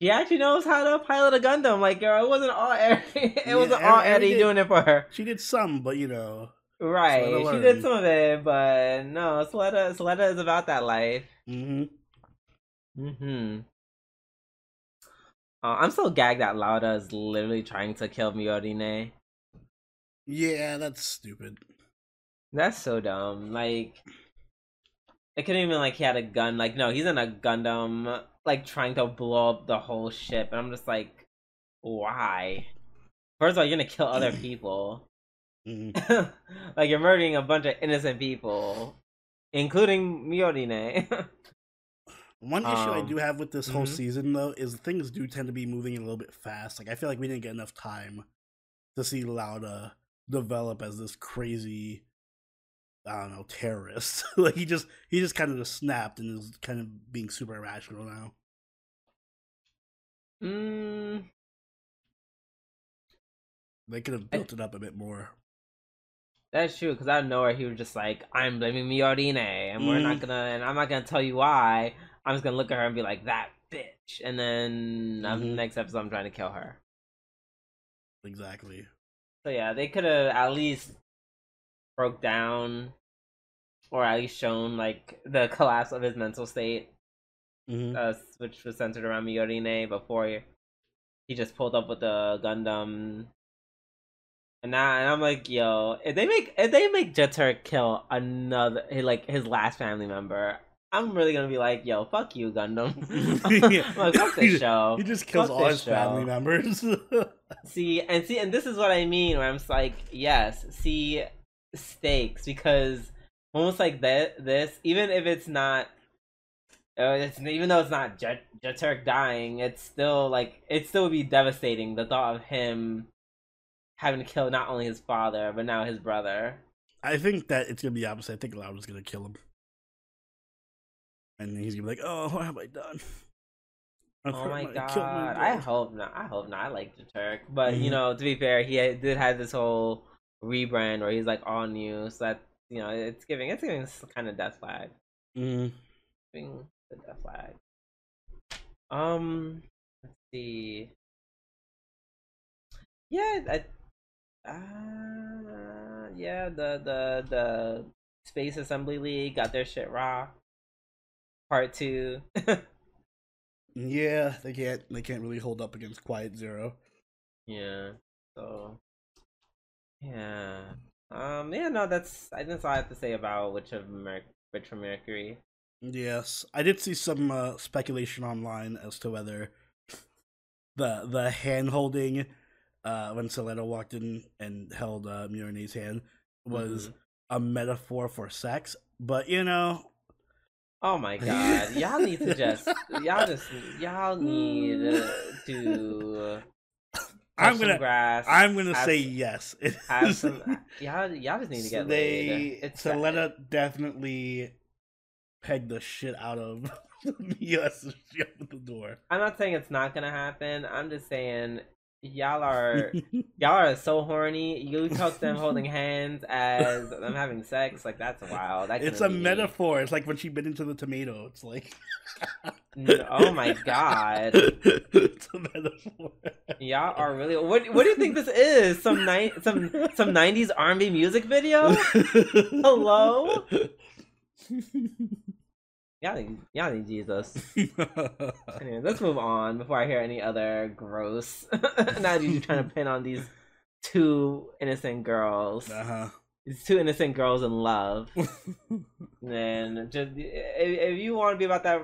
she actually knows how to pilot a Gundam. Like, girl, it wasn't all Eddie. Doing it for her. She did some, but you know, right? She did some of it, but no. Suletta is about that life. I'm so gagged that Lauda is literally trying to kill Miorine. Yeah, that's stupid. That's so dumb. Like, it couldn't even like he had a gun. Like, no, he's in a Gundam, like trying to blow up the whole ship, and I'm just like, why? First of all, you're gonna kill other people. Like, you're murdering a bunch of innocent people, including Miorine. One issue I do have with this whole season, though, is things do tend to be moving a little bit fast. Like, I feel like we didn't get enough time to see Lauda develop as this crazy, I don't know, terrorist. Like, he just kind of just snapped and is kind of being super irrational now. They could have built it up a bit more. That's true, because out of nowhere he was just like, I'm blaming Miorine, and we're not gonna, and I'm not gonna tell you why. I'm just gonna look at her and be like, that bitch, and then the next episode I'm trying to kill her. Exactly. So yeah, they could have at least broke down, or at least shown like the collapse of his mental state, which was centered around Miorine before he just pulled up with the Gundam. And I'm like, yo, if they make Jeter kill another, like, his last family member, I'm really gonna be like, yo, fuck you, Gundam. I'm like, fuck this show. He just kills all his family members. see, and this is what I mean, where I'm like, yes, see, stakes, because almost like this, even if it's not, even though it's not Jeter dying, it's still like, it still would be devastating, the thought of him having to kill not only his father, but now his brother. I think that it's going to be opposite. I think Lauda's going to kill him. And he's going to be like, oh, what have I done? Oh my God. I hope not. I hope not. I like the Turk. But, you know, to be fair, he did have this whole rebrand where he's like all new. So that, you know, it's giving this kind of death flag. The death flag. Let's see. Yeah, the Space Assembly League got their shit raw. Part 2. Yeah, they can't really hold up against Quiet Zero. Yeah. So yeah. That's all I have to say about Witch of Mercury. Yes. I did see some speculation online as to whether the hand holding when Suletta walked in and held Miorine's hand was a metaphor for sex, but you know, oh my God, y'all need to. Y'all just need to get laid. Suletta definitely pegged the shit out of the door. I'm not saying it's not gonna happen. I'm just saying. Y'all are so horny. You took them holding hands as them having sex. Like, that's wild. It's a metaphor. It's like when she bit into the tomato. It's like, oh my God, it's a metaphor. Y'all are really. What do you think this is? Some 90s R&B music video? Hello. Y'all need Jesus. Anyway, let's move on before I hear any other gross. Now you're trying to pin on these two innocent girls. These two innocent girls in love. And just, if you want to be about that,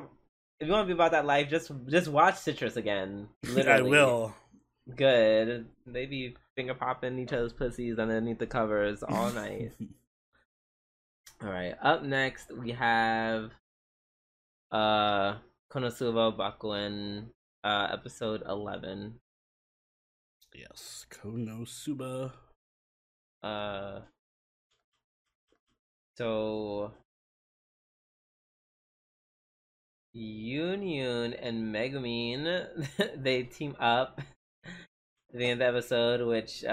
if you want to be about that life, just watch Citrus again. Literally. I will. Good. They be finger popping each other's pussies underneath the covers all night. All right. Up next we have. Konosuba Bakuen, episode 11. Yes, Konosuba. So Yunyun and Megumin, they team up at the end of the episode, which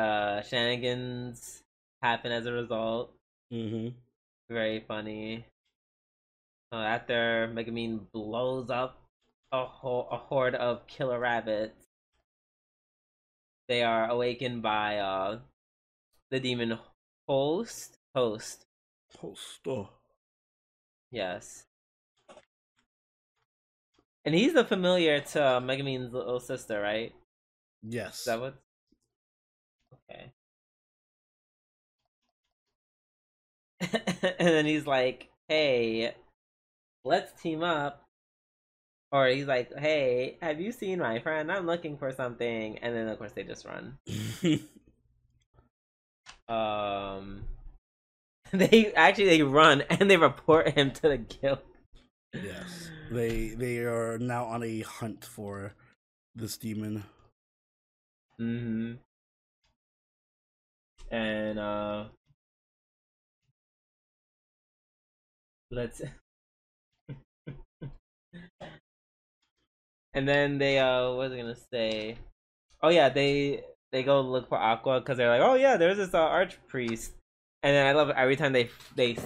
shenanigans happen as a result. Very funny. After Megumin blows up a horde of killer rabbits, they are awakened by the demon host. Hosto. Yes. And he's the familiar to Megumin's little sister, right? Yes. Is that what? Okay. And then he's like, hey. Let's team up. Or he's like, hey, have you seen my friend? I'm looking for something. And then, of course, they just run. They run and they report him to the guild. Yes, they are now on a hunt for this demon. Mm-hmm. And let's. And then they what was I gonna say? Oh yeah, they go look for Aqua because they're like, oh yeah, there's this archpriest. And then I love it, every time they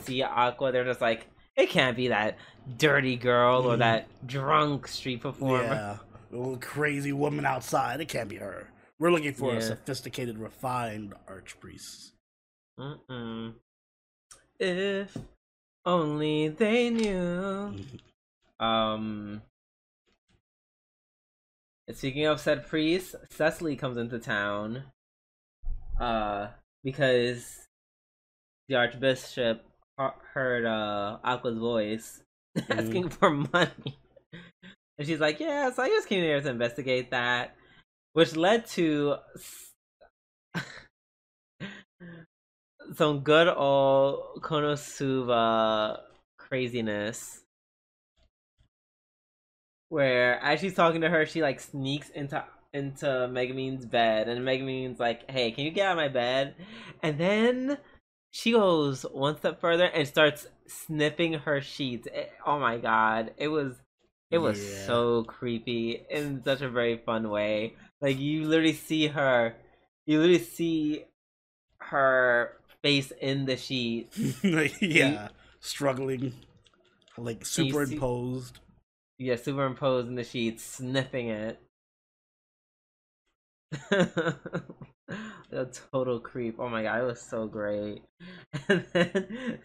see Aqua, they're just like, it can't be that dirty girl or that drunk street performer. Yeah, a little crazy woman outside. It can't be her. We're looking for a sophisticated, refined archpriest. If only they knew. Speaking of said priest, Cecily comes into town because the archbishop heard Aqua's voice asking for money. And she's like, yeah, so I just came here to investigate that. Which led to some good old Konosuba craziness. Where as she's talking to her, she like sneaks into Megamine's bed, and Megamine's like, "Hey, can you get out of my bed?" And then she goes one step further and starts sniffing her sheets. Oh my god, it was so creepy in such a very fun way. Like you literally see her face in the sheet. Struggling, like superimposed. Yeah, superimposed in the sheets, sniffing it. A total creep. Oh my god, it was so great. And then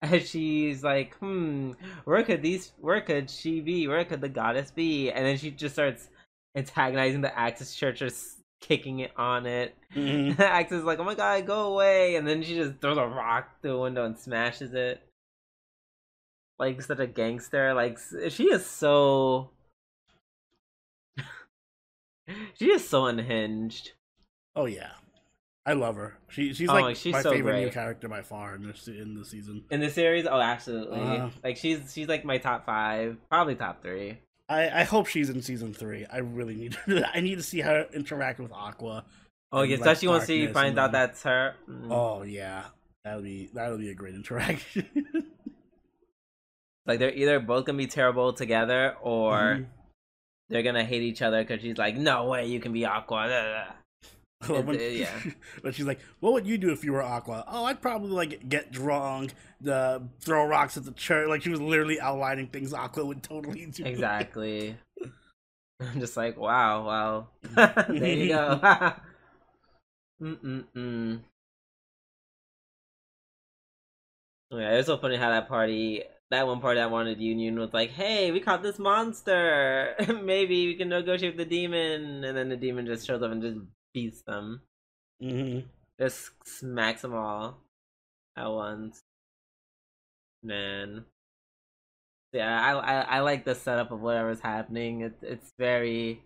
as she's like, where could the goddess be? And then she just starts antagonizing the Axis Church or kicking it on it. Mm-hmm. The Axis is like, oh my god, go away. And then she just throws a rock through the window and smashes it. Like such a gangster, like she is so she is so unhinged. Oh yeah, I love her. She's like she's my so favorite great. New character by far in this season, in this series. Oh, absolutely. Like she's like my top 5, probably top 3. I hope she's in season 3. I really need to see her interact with Aqua. Oh yeah, especially once she finds out that's her. Oh yeah, that'll be a great interaction. Like, they're either both gonna be terrible together, or they're gonna hate each other because she's like, no way you can be Aqua. Blah, blah. But she's like, what would you do if you were Aqua? Oh, I'd probably, like, get drunk, throw rocks at the church. Like, she was literally outlining things Aqua would totally do. Exactly. I'm just like, wow, well, there you go. Yeah, it's so funny how that one party that wanted union was like, hey, we caught this monster. Maybe we can negotiate with the demon. And then the demon just shows up and just beats them. Just smacks them all at once. Man. Yeah, I like the setup of whatever's happening. It's very...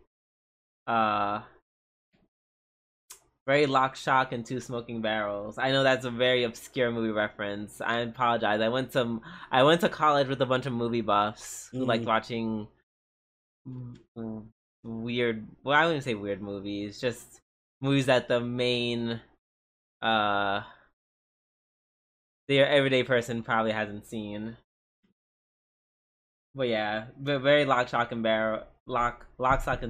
very Lock, Shock, and Two Smoking Barrels. I know that's a very obscure movie reference. I apologize. I went to college with a bunch of movie buffs who liked watching weird. Well, I wouldn't say weird movies. Just movies that the main, their everyday person probably hasn't seen. But yeah, very Lock, Shock, and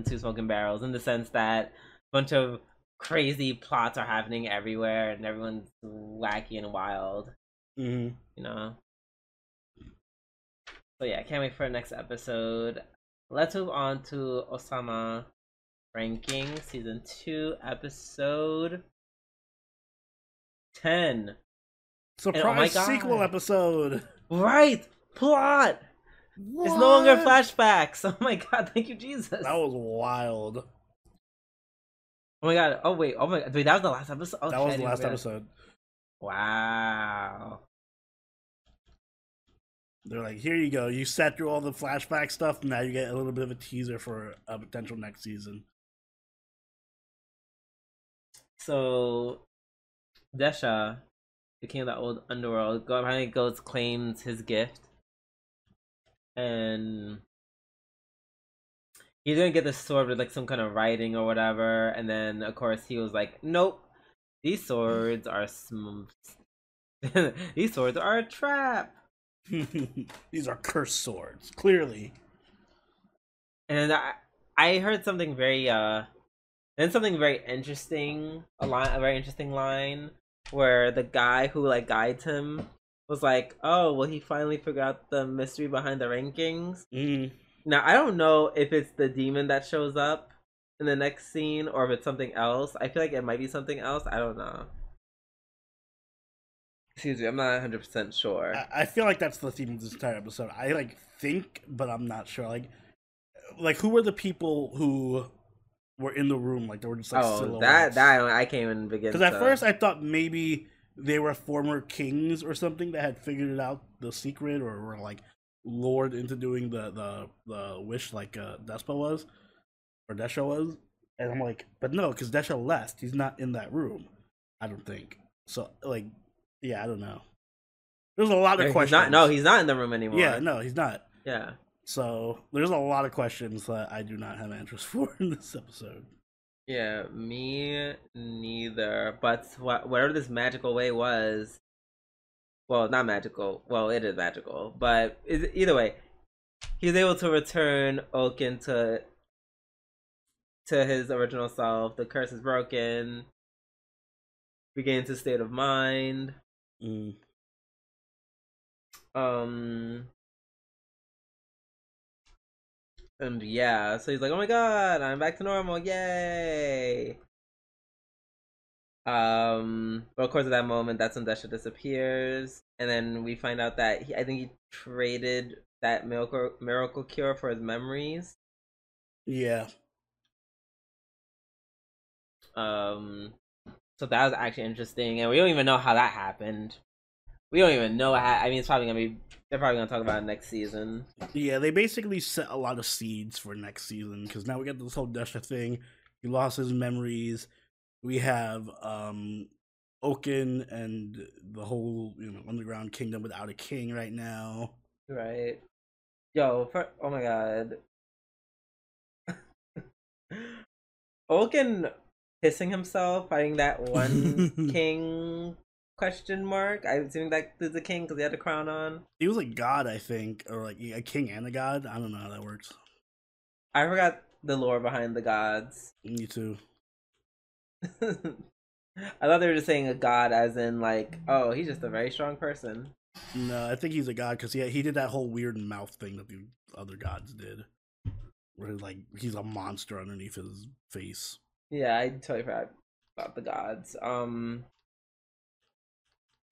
Two Smoking Barrels in the sense that a bunch of crazy plots are happening everywhere and everyone's wacky and wild. You know? So yeah, can't wait for the next episode. Let's move on to Osama ranking, season 2, episode 10. Surprise sequel episode! Right! Plot! What? It's no longer flashbacks! Oh my god, thank you, Jesus. That was wild. Oh my god! Oh wait! Oh my god! Wait, that was the last episode. Oh, that was the last episode. Wow. They're like, here you go. You sat through all the flashback stuff. Now you get a little bit of a teaser for a potential next season. So, Desha the king of the old underworld, behind goes, claims his gift, and he's gonna get the sword with like some kind of writing or whatever. And then of course he was like, nope, these swords are these swords are a trap. These are cursed swords, clearly. And I heard something very interesting, a very interesting line where the guy who like guides him was like, oh, well, he finally figured out the mystery behind the rankings. Now I don't know if it's the demon that shows up in the next scene or if it's something else. I feel like it might be something else. I don't know. Excuse me, I'm not 100% sure. I feel like that's the theme of this entire episode. I like think, but I'm not sure. Like who were the people who were in the room? Like they were just like silhouettes. That I can't even begin. Because at first I thought maybe they were former kings or something that had figured out the secret or were like lured into doing the wish, like Desha was. And I'm like, but no, because Desha left. He's not in that room, I don't think. So like. Yeah, I don't know. There's a lot of questions. He's not in the room anymore. Yeah, no, he's not. Yeah. So there's a lot of questions that I do not have answers for in this episode. Yeah, me neither. But whatever this magical way was, well, not magical. Well, it is magical. But either way, he's able to return Ouken to his original self. The curse is broken. We get into state of mind. And yeah, so he's like, oh my god, I'm back to normal, yay. But of course at that moment, that's when Desha disappears, and then we find out that I think he traded that miracle cure for his memories. Yeah. So that was actually interesting, and we don't even know how that happened. We don't even know how. I mean, it's probably gonna be. They're probably gonna talk about it next season. Yeah, they basically set a lot of seeds for next season because now we got this whole Desha thing. He lost his memories. We have Ouken and the whole underground kingdom without a king right now. Right. Yo. Oh my god. Ouken. Pissing himself, fighting that one king ? I'm assuming that is a king because he had a crown on. He was a god, I think, or like a king and a god. I don't know how that works. I forgot the lore behind the gods. Me too. I thought they were just saying a god as in like, oh, he's just a very strong person. No, I think he's a god because he did that whole weird mouth thing that the other gods did, where like he's a monster underneath his face. Yeah, I totally forgot about the gods.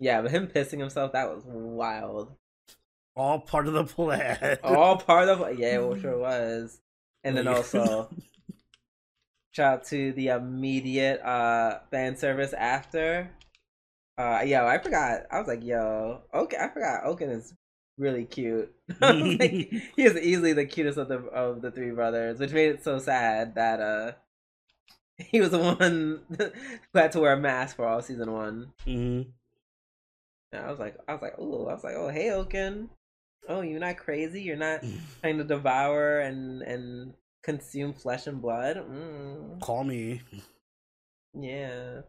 Yeah, but him pissing himself, that was wild. All part of the plan. Yeah, well, sure was. And then also, shout out to the immediate fan service after. Yo, I forgot. I was like, yo, okay, I forgot. Ouken is really cute. I was like, he is easily the cutest of the three brothers, which made it so sad that he was the one who had to wear a mask for all season one. And I was like, oh, hey, Ouken. Oh, you're not crazy. You're not trying to devour and consume flesh and blood. Call me. Yeah.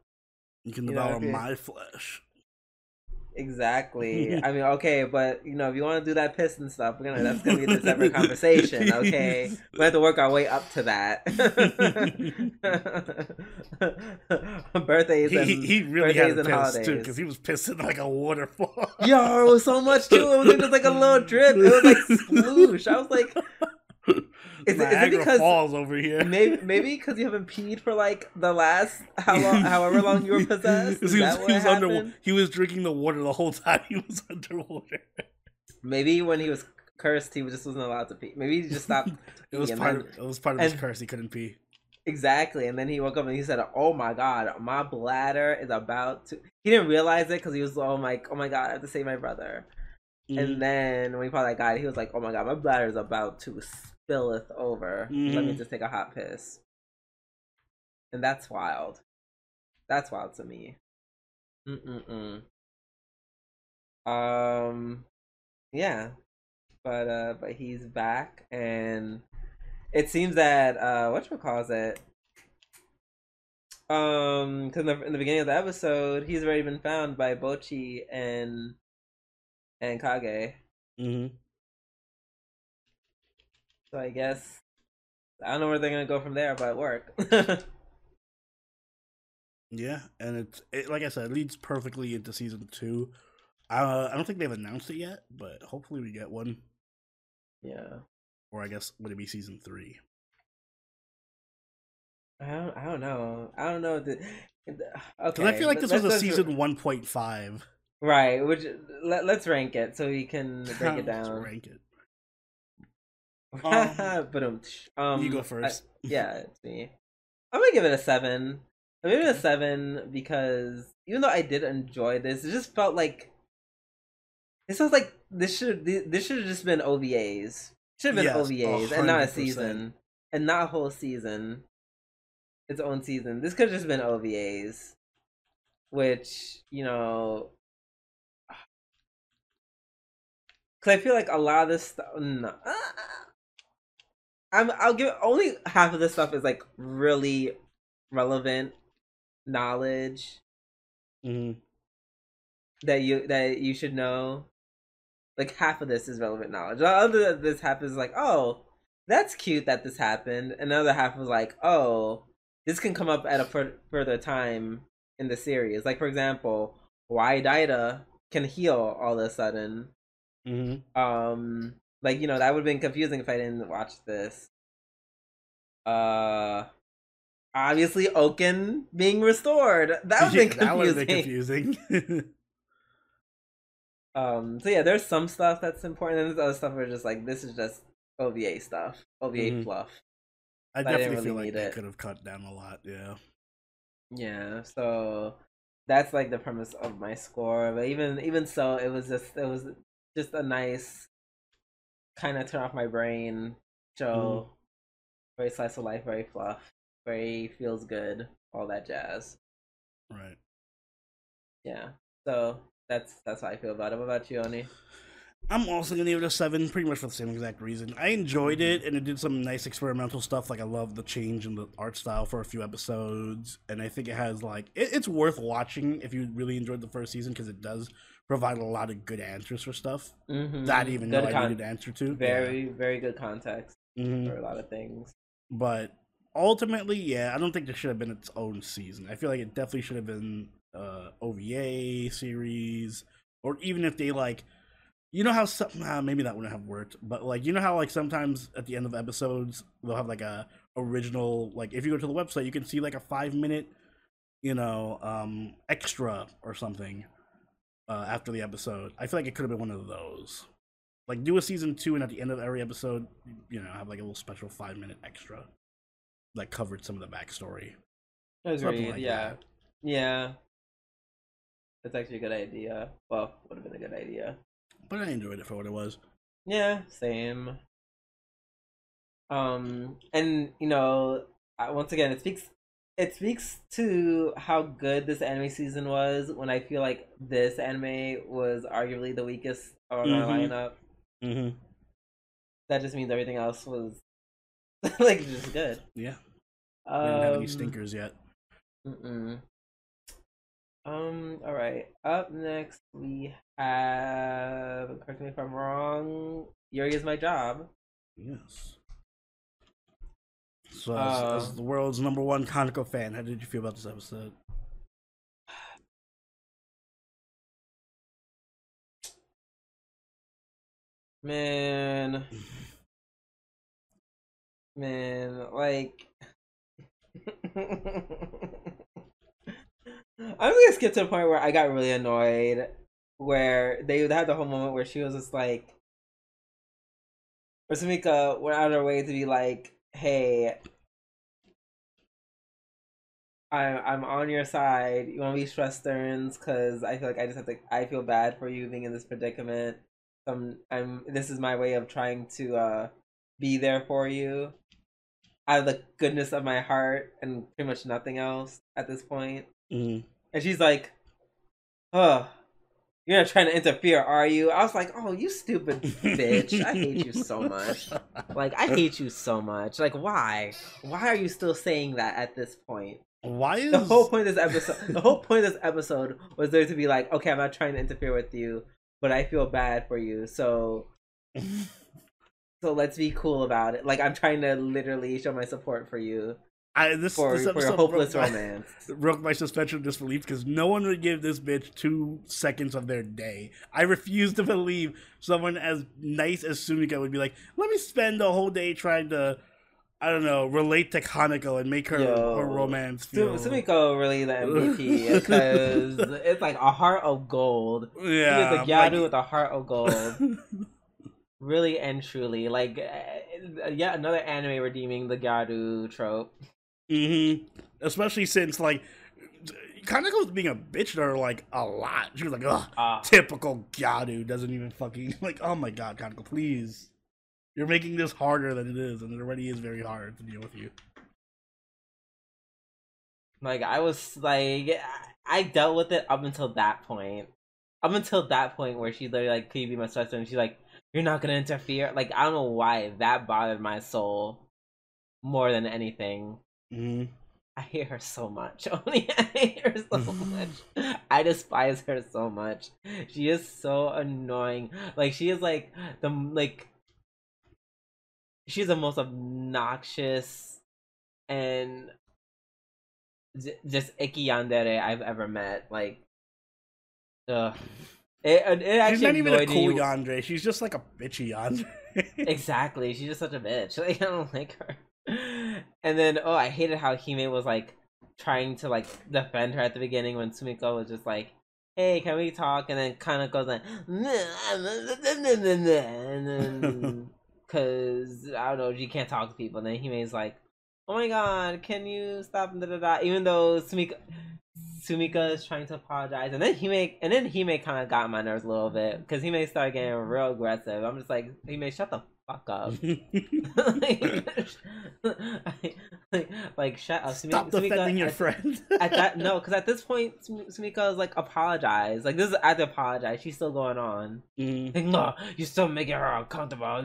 You can devour my flesh. Exactly. I mean, okay, but if you want to do that piss and stuff, that's gonna be a separate conversation. Okay, we have to work our way up to that. Birthdays. He really had a piss too, because he was pissing like a waterfall. Yo, it was so much too. It was just like a little drip. It was like sploosh. I was like, is it because falls over here? Maybe because you haven't peed for like the last however long you were possessed. He was drinking the water the whole time he was underwater. Maybe when he was cursed, he just wasn't allowed to pee. Maybe he just stopped. It was part of his curse. He couldn't pee. Exactly, and then he woke up and he said, "Oh my god, my bladder is about to." He didn't realize it because he was all like, "Oh my god, I have to save my brother." And then when he called that guy, he was like, "Oh my god, my bladder is about to spilleth over. Let me just take a hot piss." And that's wild. That's wild to me. Yeah, but he's back, and it seems that whatchamacallit, because in the beginning of the episode, he's already been found by Bochi and Kage. Mm-hmm. So I guess I don't know where they're gonna go from there, but it worked. Yeah, and it like I said, it leads perfectly into season 2. I don't think they've announced it yet, but hopefully we get one. Yeah. Or I guess would it be season 3? I don't know. I don't know. Okay. I feel like this was a season 1.5. Right. Which let's rank it so we can break it down. Let's rank it. But you go first. Yeah, it's me. I'm gonna give it a 7. I'm giving it a 7 because even though I did enjoy this, it just felt like this should have just been OVAs. Should have been OVAs 100%. And not a season, and not a whole season, its own season. This could have just been OVAs, which, you know, because I feel like a lot of this stuff. No. I'll give only half of this stuff is like really relevant knowledge that you should know. Like half of this is relevant knowledge. The other that this happens, like, oh, that's cute that this happened. And the other half was like, oh, this can come up at a further time in the series. Like, for example, why Daida can heal all of a sudden. Mm-hmm. Like, you know, that would have been confusing if I didn't watch this. Obviously Ouken being restored. That would have been confusing. So yeah, there's some stuff that's important, and there's other stuff where just like this is just OVA stuff, OVA fluff. I definitely feel like they could have cut down a lot. Yeah. Yeah. So that's like the premise of my score. But even so, it was just a nice kind of turn off my brain show. Very slice of life, very fluff, very feels good, all that jazz. Right. Yeah. So. That's how I feel about it. What about you, Oni? I'm also going to give it a 7, pretty much for the same exact reason. I enjoyed it, and it did some nice experimental stuff. Like, I love the change in the art style for a few episodes, and I think it has, like... It's worth watching if you really enjoyed the first season, because it does provide a lot of good answers for stuff. Mm-hmm. Not even good I needed an answer to. Very, very good context for a lot of things. But ultimately, yeah, I don't think this should have been its own season. I feel like it definitely should have been... OVA series, or even if they like, you know how maybe that wouldn't have worked, but like, you know how like sometimes at the end of episodes they'll have like a original, like if you go to the website you can see like a 5-minute, you know, extra or something after the episode. I feel like it could have been one of those. Like do a season 2 and at the end of every episode, you know, have like a little special 5-minute extra that covered some of the backstory. Agreed. Like yeah. That. Yeah. That's actually a good idea. Well, would have been a good idea. But I enjoyed it for what it was. Yeah, same. And you know, once again, it speaks to how good this anime season was. When I feel like this anime was arguably the weakest of our lineup. Mm-hmm. That just means everything else was like just good. Yeah. We didn't have any stinkers yet. All right. Up next, we have. Correct me if I'm wrong. Yuri Is My Job. Yes. So, as the world's #1 Kaneko fan, how did you feel about this episode? Man, like. I'm gonna skip to the point where I got really annoyed, where they had the whole moment where she was just like, or Sumika went out of her way to be like, "Hey, I'm on your side. You want to be Shrestern's? Because I feel like I just have to. I feel bad for you being in this predicament. This is my way of trying to be there for you, out of the goodness of my heart, and pretty much nothing else at this point." And she's like, "Oh, You're not trying to interfere, are you? I was like, oh, you stupid bitch. I hate you so much. Like, I hate you so much. Like, why? Why are you still saying that at this point? Why is... The whole point of this episode was there to be like, okay, I'm not trying to interfere with you, but I feel bad for you, so... So let's be cool about it. Like, I'm trying to literally show my support for you. This your hopeless romance broke my suspension of disbelief because no one would give this bitch 2 seconds of their day. I refuse to believe someone as nice as Sumika would be like, let me spend the whole day trying to, I don't know, relate to Kaneko and make her her romance feel. Sumiko really the MVP because it's like a heart of gold. Yeah, she's like Yadu with a heart of gold. Really and truly, like, yeah, another anime redeeming the Gyaru trope. Mm-hmm. Especially since, like, Kaneko was being a bitch to her, like, a lot. She was like, ugh, typical Gyaru doesn't even fucking, like, oh my god, Kaneko, please. You're making this harder than it is, and it already is very hard to deal with you. Like, I was, like, I dealt with it up until that point. Up until that point where she literally, like, could you be my sister? And she's like, you're not gonna interfere? Like, I don't know why that bothered my soul more than anything. Mm-hmm. I hate her so much. Only I hate her so much. I despise her so much. She is so annoying. Like, she is like the she's the most obnoxious and just icky yandere I've ever met. Like, ugh. She's not even a cool yandere. She's just like a bitchy yandere. Exactly. She's just such a bitch. Like, I don't like her. And then, oh, I hated how Hime was like trying to like defend her at the beginning when Sumiko was just like, "Hey, can we talk?" And then Kaneko's like, "Cause I don't know, you can't talk to people." And then Hime's like, "Oh my god, can you stop?" Even though Sumika is trying to apologize, and then Hime kind of got my nerves a little bit because Hime started getting real aggressive. I'm just like, Hime, shut the fuck up. like shut up. Stop defending your friend. Because at this point, Sumika is like, apologize. Like, this is after apologize. She's still going on. Mm-hmm. Like, no, you're still making her uncomfortable.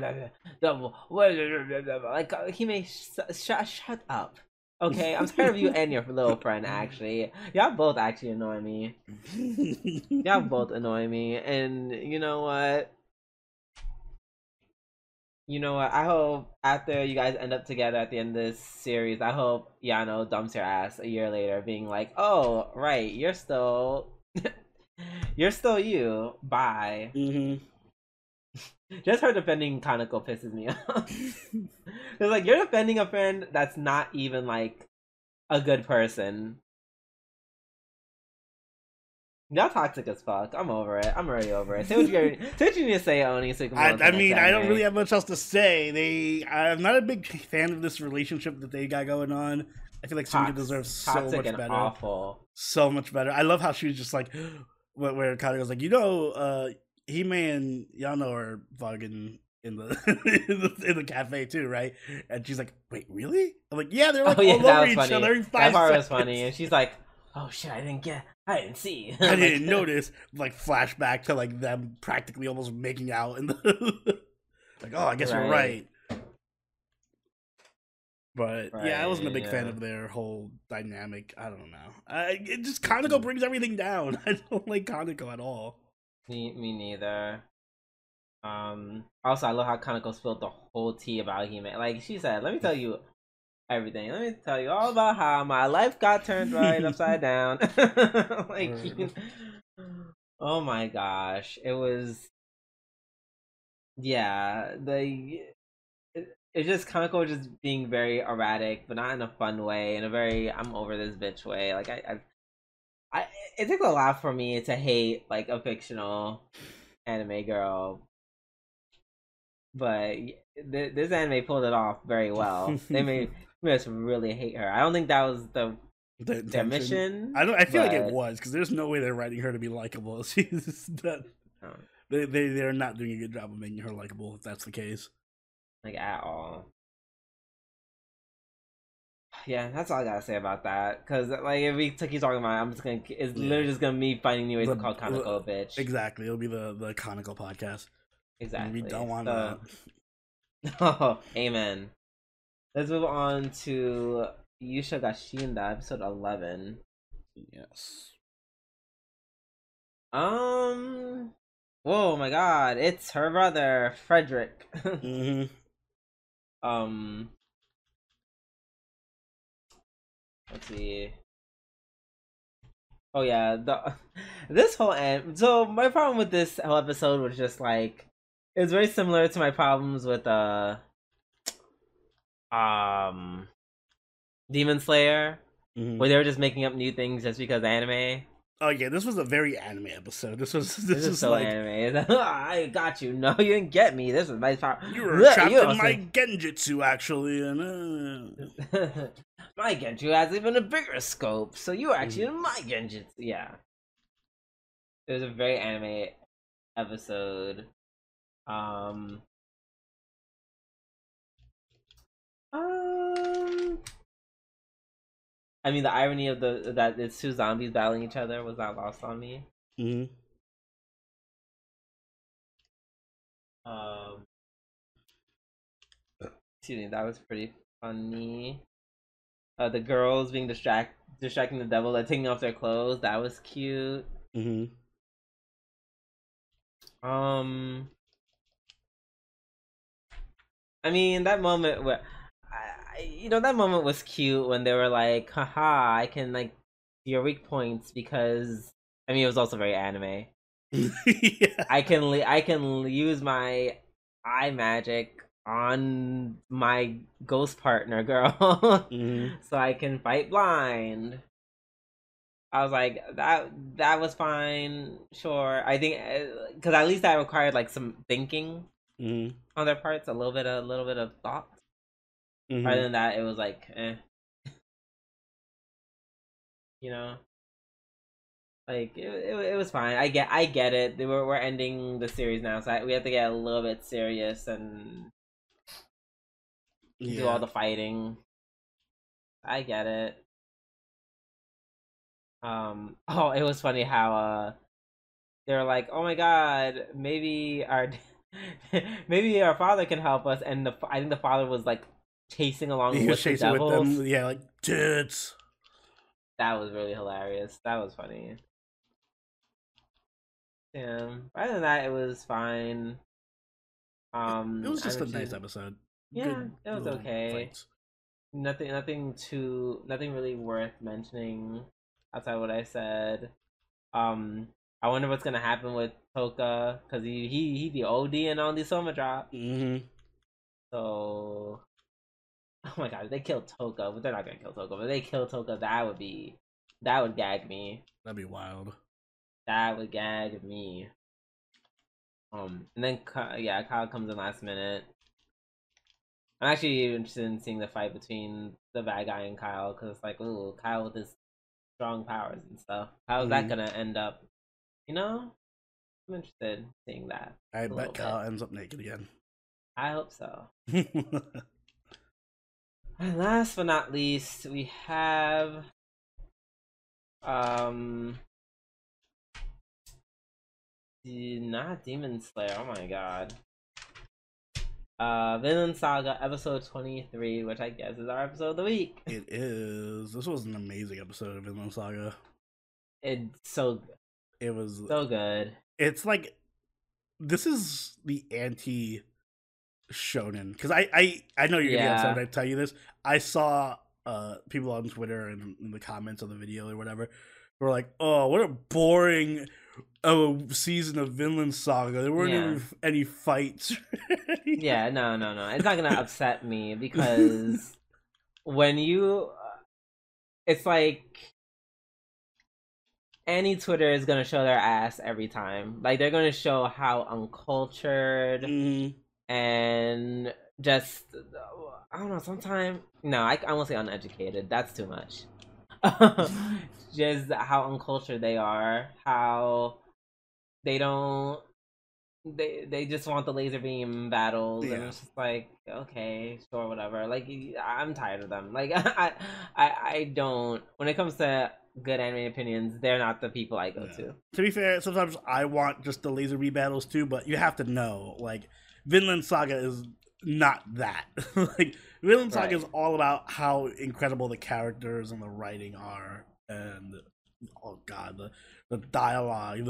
Like, Hime, shut up. Okay, I'm tired of you and your little friend, actually. Y'all both actually annoy me. Y'all both annoy me. And you know what? I hope after you guys end up together at the end of this series, I hope Yano dumps your ass a year later being like, oh, right, you're still... you're still you. Bye. Mm-hmm. Just her defending Kaneko pisses me off. It's like, you're defending a friend that's not even, like, a good person. Y'all toxic as fuck. I'm over it. I'm already over it. Say what you need to say, Oni. So I don't really have much else to say. I'm not a big fan of this relationship that they got going on. I feel like Sumika deserves so much better. And awful. So much better. I love how she was just like, where Kaneko's like, Hime and Yano are vlogging in the cafe too, right? And she's like, "Wait, really?" I'm like, "Yeah, they're like all over each other in 5 seconds." That part was funny, and she's like, "Oh shit, I didn't see, I didn't notice." Like, flashback to like them practically almost making out, and like, "Oh, I guess you're right." But yeah, I wasn't a big fan of their whole dynamic. I don't know. It just Kaneko brings everything down. I don't like Kaneko at all. Me neither. Also, I love how Kaneko spilled the whole tea about Hime. Like, she said, let me tell you everything. Let me tell you all about how my life got turned right upside down. Like, oh my gosh. It was... Yeah. It's just Kaneko just being very erratic, but not in a fun way. In a very, I'm over this bitch way. Like, it takes a lot for me to hate, like, a fictional anime girl. But this anime pulled it off very well. They made me just really hate her. I don't think that was their mission. I feel like it was, because there's no way they're writing her to be likable. They're not doing a good job of making her likable, if that's the case. Like, at all. Yeah, that's all I gotta say about that. Because like, if we keep talking about it, I'm just gonna. It's literally just gonna be finding new ways to call Conoco a bitch. Exactly, it'll be the Conoco podcast. Exactly, we don't want that. Oh, amen. Let's move on to Yusha Gashinda, episode 11. Yes. Oh my God! It's her brother Frederick. Mm-hmm. Let's see. Oh yeah, this whole end. So my problem with this whole episode was just like it's very similar to my problems with Demon Slayer, where they were just making up new things just because anime. Oh yeah, this was a very anime episode. This is so like, anime. I got you. No, you didn't get me. This was my power. You were trapped in my genjutsu, actually, and my genjutsu has even a bigger scope. So you were actually in my genjutsu. Yeah, it was a very anime episode. I mean, the irony of that it's two zombies battling each other was not lost on me. Excuse me, that was pretty funny. The girls being distracting the devil, like taking off their clothes, that was cute. I mean, that moment where. You know, that moment was cute when they were like, haha, I can, like, see your weak points because... I mean, it was also very anime. Yeah. I can use my eye magic on my ghost partner, girl. So I can fight blind. I was like, that was fine, sure. I think... Because at least I required, like, some thinking on their parts. A little bit of thought. Other than that, it was like, eh. You know, like it was fine. I get it. We're ending the series now, so we have to get a little bit serious and do all the fighting. I get it. Oh, it was funny how they were like, oh my God, maybe our father can help us, and I think the father was like. Chasing along with the devils. With them. Yeah, like, tits. That was really hilarious. That was funny. Yeah. Other than that, it was fine. It was just a nice episode. Yeah, good, it was okay. Fights. Nothing really worth mentioning outside what I said. I wonder what's gonna happen with Toka, because he be ODing on the Soma drop. So oh my God! If they killed Toka, but they're not gonna kill Toka. But if they kill Toka, that would gag me. That'd be wild. That would gag me. And then Kyle comes in last minute. I'm actually interested in seeing the fight between the bad guy and Kyle because it's like, ooh, Kyle with his strong powers and stuff. How's that gonna end up? You know, I'm interested in seeing that. I bet Kyle ends up naked again. I hope so. And last but not least, we have not Demon Slayer, oh my God. Vinland Saga episode 23, which I guess is our episode of the week. It is. This was an amazing episode of Vinland Saga. It was so good. It's like this is the anti Shonen, because I know you're gonna be upset when I tell you this. I saw people on Twitter and in the comments of the video or whatever were like, "Oh, what a boring season of Vinland Saga. There weren't even any fights." Yeah, no, it's not gonna upset me because when you, it's like any Twitter is gonna show their ass every time. Like they're gonna show how uncultured. And just, I don't know, sometimes... No, I won't say uneducated. That's too much. Just how uncultured they are. How they don't They just want the laser beam battles, yeah. And it's just like, okay, sure, whatever. Like, I'm tired of them. Like, I don't. When it comes to good anime opinions, they're not the people I go to. To be fair, sometimes I want just the laser beam battles too, but you have to know, like, Vinland Saga is not that. Like, Vinland Saga is all about how incredible the characters and the writing are, and oh god, the dialogue,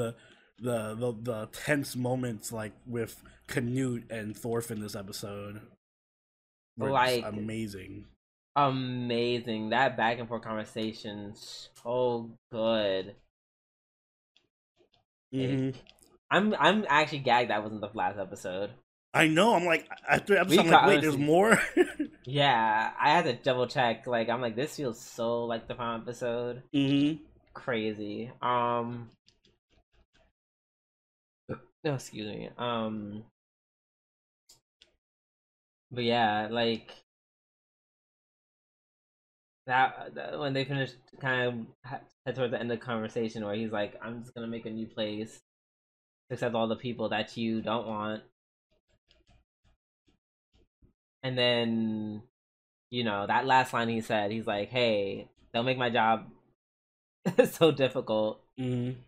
the tense moments, like with Canute and Thorfinn this episode, were like amazing. That back and forth conversation, so good. Mm-hmm. I'm actually gagged that wasn't the last episode. I know. I'm like, after episode, I'm like, wait, there's more. Yeah, I had to double check. Like, I'm like, this feels so like the final episode. Mm-hmm. Crazy. No, excuse me. But yeah, like that when they finished, kind of head towards the end of the conversation, where he's like, "I'm just gonna make a new place, except all the people that you don't want," and then, you know, that last line he said, he's like, "Hey, don't make my job so difficult." Mm-hmm.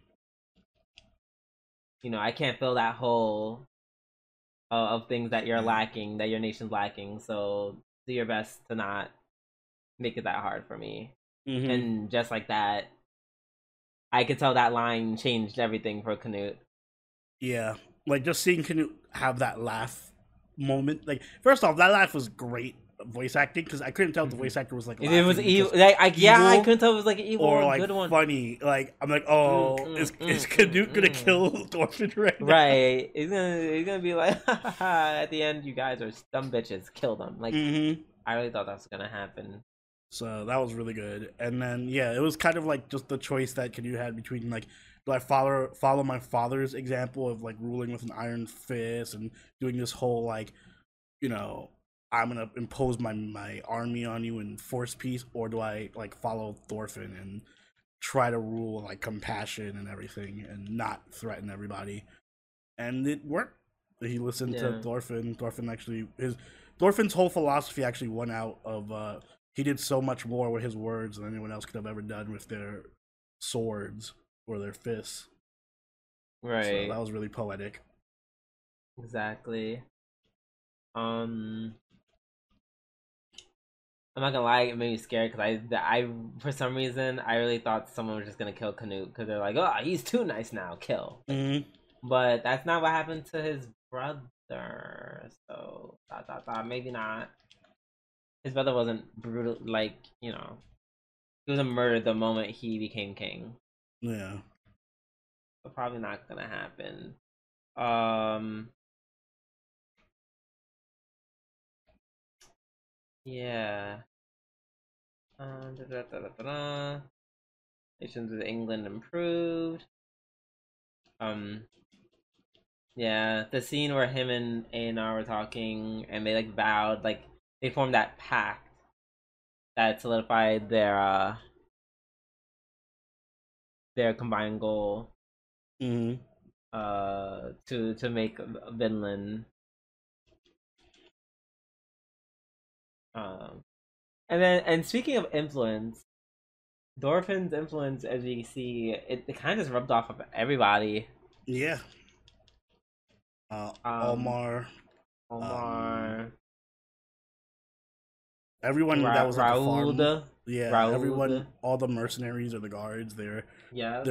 You know, I can't fill that hole of things that you're lacking, that your nation's lacking. So do your best to not make it that hard for me. Mm-hmm. And just like that, I could tell that line changed everything for Canute. Yeah, like just seeing Canute have that laugh moment. Like, first off, that laugh was great voice acting, because I couldn't tell if the voice actor was like laughing, it was evil. I couldn't tell if it was like an evil or like good one. Funny. Like, I'm like, oh, is Canute gonna kill Thorfinn right now? Right, he's gonna be like, at the end, you guys are dumb bitches, kill them. Like, I really thought that was gonna happen. So that was really good. And then yeah, it was kind of like just the choice that Canute had between, like, do I follow my father's example of like ruling with an iron fist and doing this whole, like, you know, I'm gonna impose my army on you and force peace, or do I like follow Thorfinn and try to rule like compassion and everything and not threaten everybody? And it worked. He listened to Thorfinn. Thorfinn's whole philosophy actually won out of. He did so much more with his words than anyone else could have ever done with their swords or their fists. Right. So that was really poetic. Exactly. I'm not gonna lie, it made me scared, because I for some reason I really thought someone was just gonna kill Canute, because they're like, oh, he's too nice now, kill. Mm-hmm. But that's not what happened to his brother, so maybe not. His brother wasn't brutal, like, you know, he wasn't murdered the moment he became king. Yeah, so probably not gonna happen. Yeah. Nations with England improved. Yeah, the scene where him and A&R were talking and they like vowed, like they formed that pact that solidified their combined goal. Mm-hmm. To make Vinland. And speaking of influence, Thorfinn's influence, as we see, it kind of just rubbed off of everybody. Yeah. Omar. Everyone that was at the farm. Yeah, everyone, all the mercenaries or the guards, they're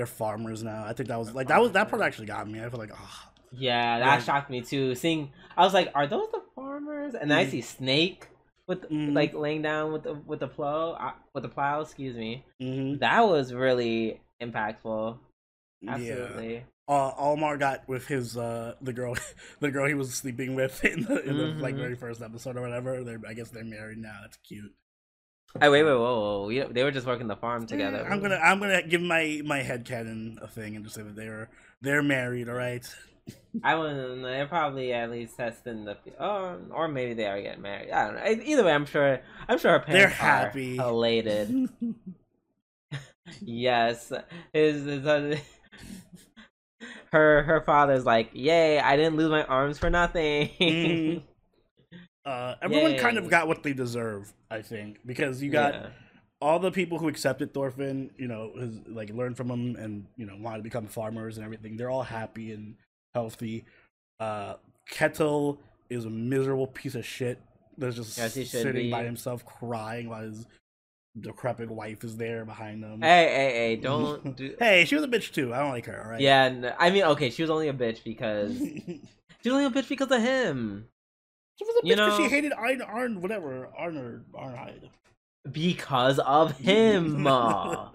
farmers now. I think that was like that part actually got me. I feel like, ah. Oh. Yeah, that shocked me too. I was like, are those the farmers? And then I see Snake. With like laying down with the plow, excuse me. Mm-hmm. That was really impactful. Absolutely. Yeah. Almar got with his the girl he was sleeping with in the like very first episode or whatever. I guess they're married now. That's cute. Oh, wait, whoa! They were just working the farm together. Yeah, I'm gonna give my headcanon a thing and just say that they're married. All right. I wouldn't know. They're probably at least testing the, or maybe they are getting married. I don't know. Either way, I'm sure her parents are happy, elated. Yes, his her father's like, yay, I didn't lose my arms for nothing. Mm-hmm. Everyone kind of got what they deserve, I think, because you got all the people who accepted Thorfinn, you know, who's, like, learned from him and, you know, wanted to become farmers and everything. They're all happy and healthy. Kettle is a miserable piece of shit that's just sitting by himself crying while his decrepit wife is there behind him. Hey, don't do... Hey, she was a bitch too. I don't like her, all right? Yeah, no, I mean, okay, she was only a bitch because... of him. She was a bitch because she hated Arnheid. Because of him. No,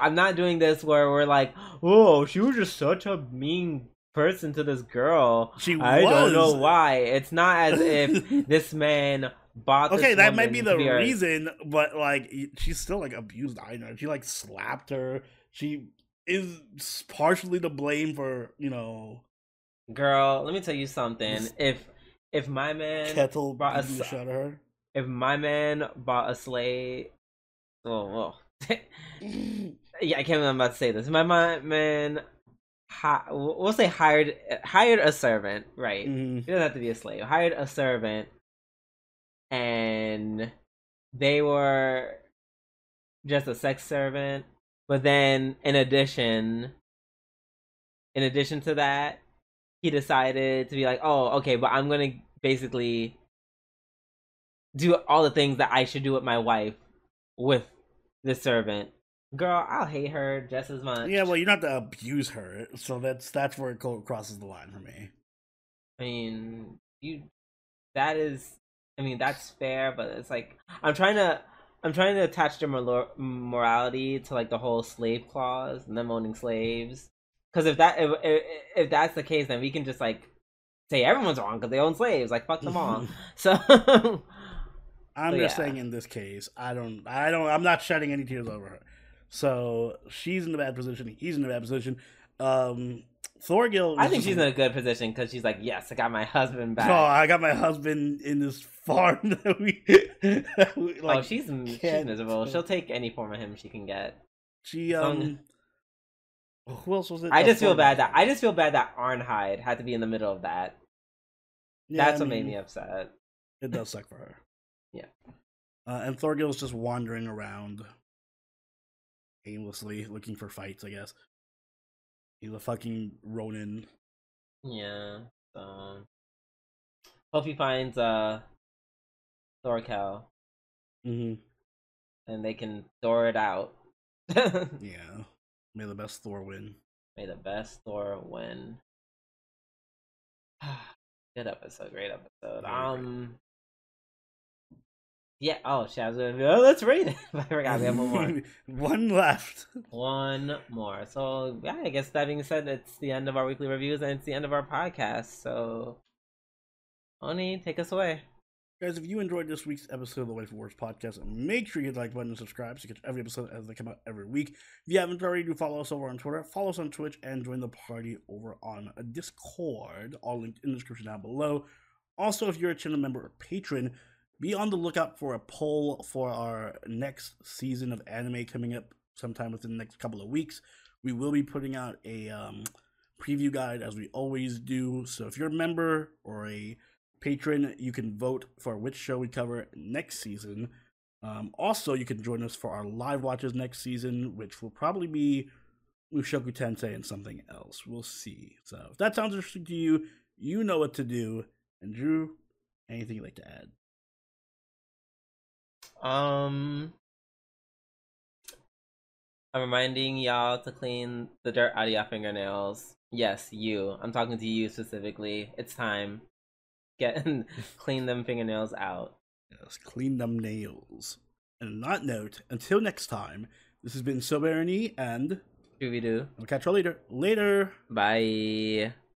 I'm not doing this where we're like, oh, she was just such a mean person to this girl. I don't know why. It's not as if this man... Okay, that might be the reason, but, like, she's still, like, abused Aimer. She, like, slapped her. She is partially to blame for, you know... Girl, let me tell you something. If my man... Kettle brought a... Shot her. If my man bought a sleigh... Oh, whoa. Yeah, I can't remember, I'm about to say this. We'll say hired a servant, right? Mm-hmm. It doesn't have to be a slave. Hired a servant. And they were just a sex servant, but then in addition to that, he decided to be like, oh, okay, but I'm gonna basically do all the things that I should do with my wife with the servant. Girl, I'll hate her just as much. Yeah, well, you don't have to abuse her, so that's where it crosses the line for me. I mean, that's fair, but it's like I'm trying to attach their morality to, like, the whole slave clause and them owning slaves. Because if that's the case, then we can just, like, say everyone's wrong because they own slaves. Like, fuck them all. So I'm just saying in this case, I'm not shedding any tears over her. So she's in a bad position. He's in a bad position. Thorgil. I think she's in a good position because she's like, yes, I got my husband back. Oh, I got my husband in this farm that we like. Oh, she's miserable. She'll take any form of him she can get. She who else was it? I just feel bad that Arnheid had to be in the middle of that. Yeah, that's what made me upset. It does suck for her. Yeah. And Thorgil's just wandering around aimlessly looking for fights, I guess. He's a fucking Ronin. Yeah. Hope he finds Thorkel. Mm-hmm. And they can Thor it out. Yeah. May the best Thor win. Good episode. Great episode. Yeah. Oh, shit. Let's rate it. I forgot we have one more. One left. One more. So, yeah, I guess that being said, it's the end of our weekly reviews and it's the end of our podcast. So, Oni, take us away. Guys, if you enjoyed this week's episode of the Waifu Wars podcast, make sure you hit the like button and subscribe so you catch every episode as they come out every week. If you haven't already, do follow us over on Twitter, follow us on Twitch, and join the party over on Discord. All linked in the description down below. Also, if you're a channel member or patron, be on the lookout for a poll for our next season of anime coming up sometime within the next couple of weeks. We will be putting out a preview guide as we always do. So if you're a member or a patron, you can vote for which show we cover next season. Also, you can join us for our live watches next season, which will probably be Mushoku Tensei and something else. We'll see. So if that sounds interesting to you, you know what to do. And Drew, anything you'd like to add? I'm reminding y'all to clean the dirt out of your fingernails. Yes, you. I'm talking to you specifically. It's time. Clean them fingernails out. Yes, clean them nails. And on that note, until next time, this has been Soberani and... Scooby-Doo. We'll catch you later. Bye.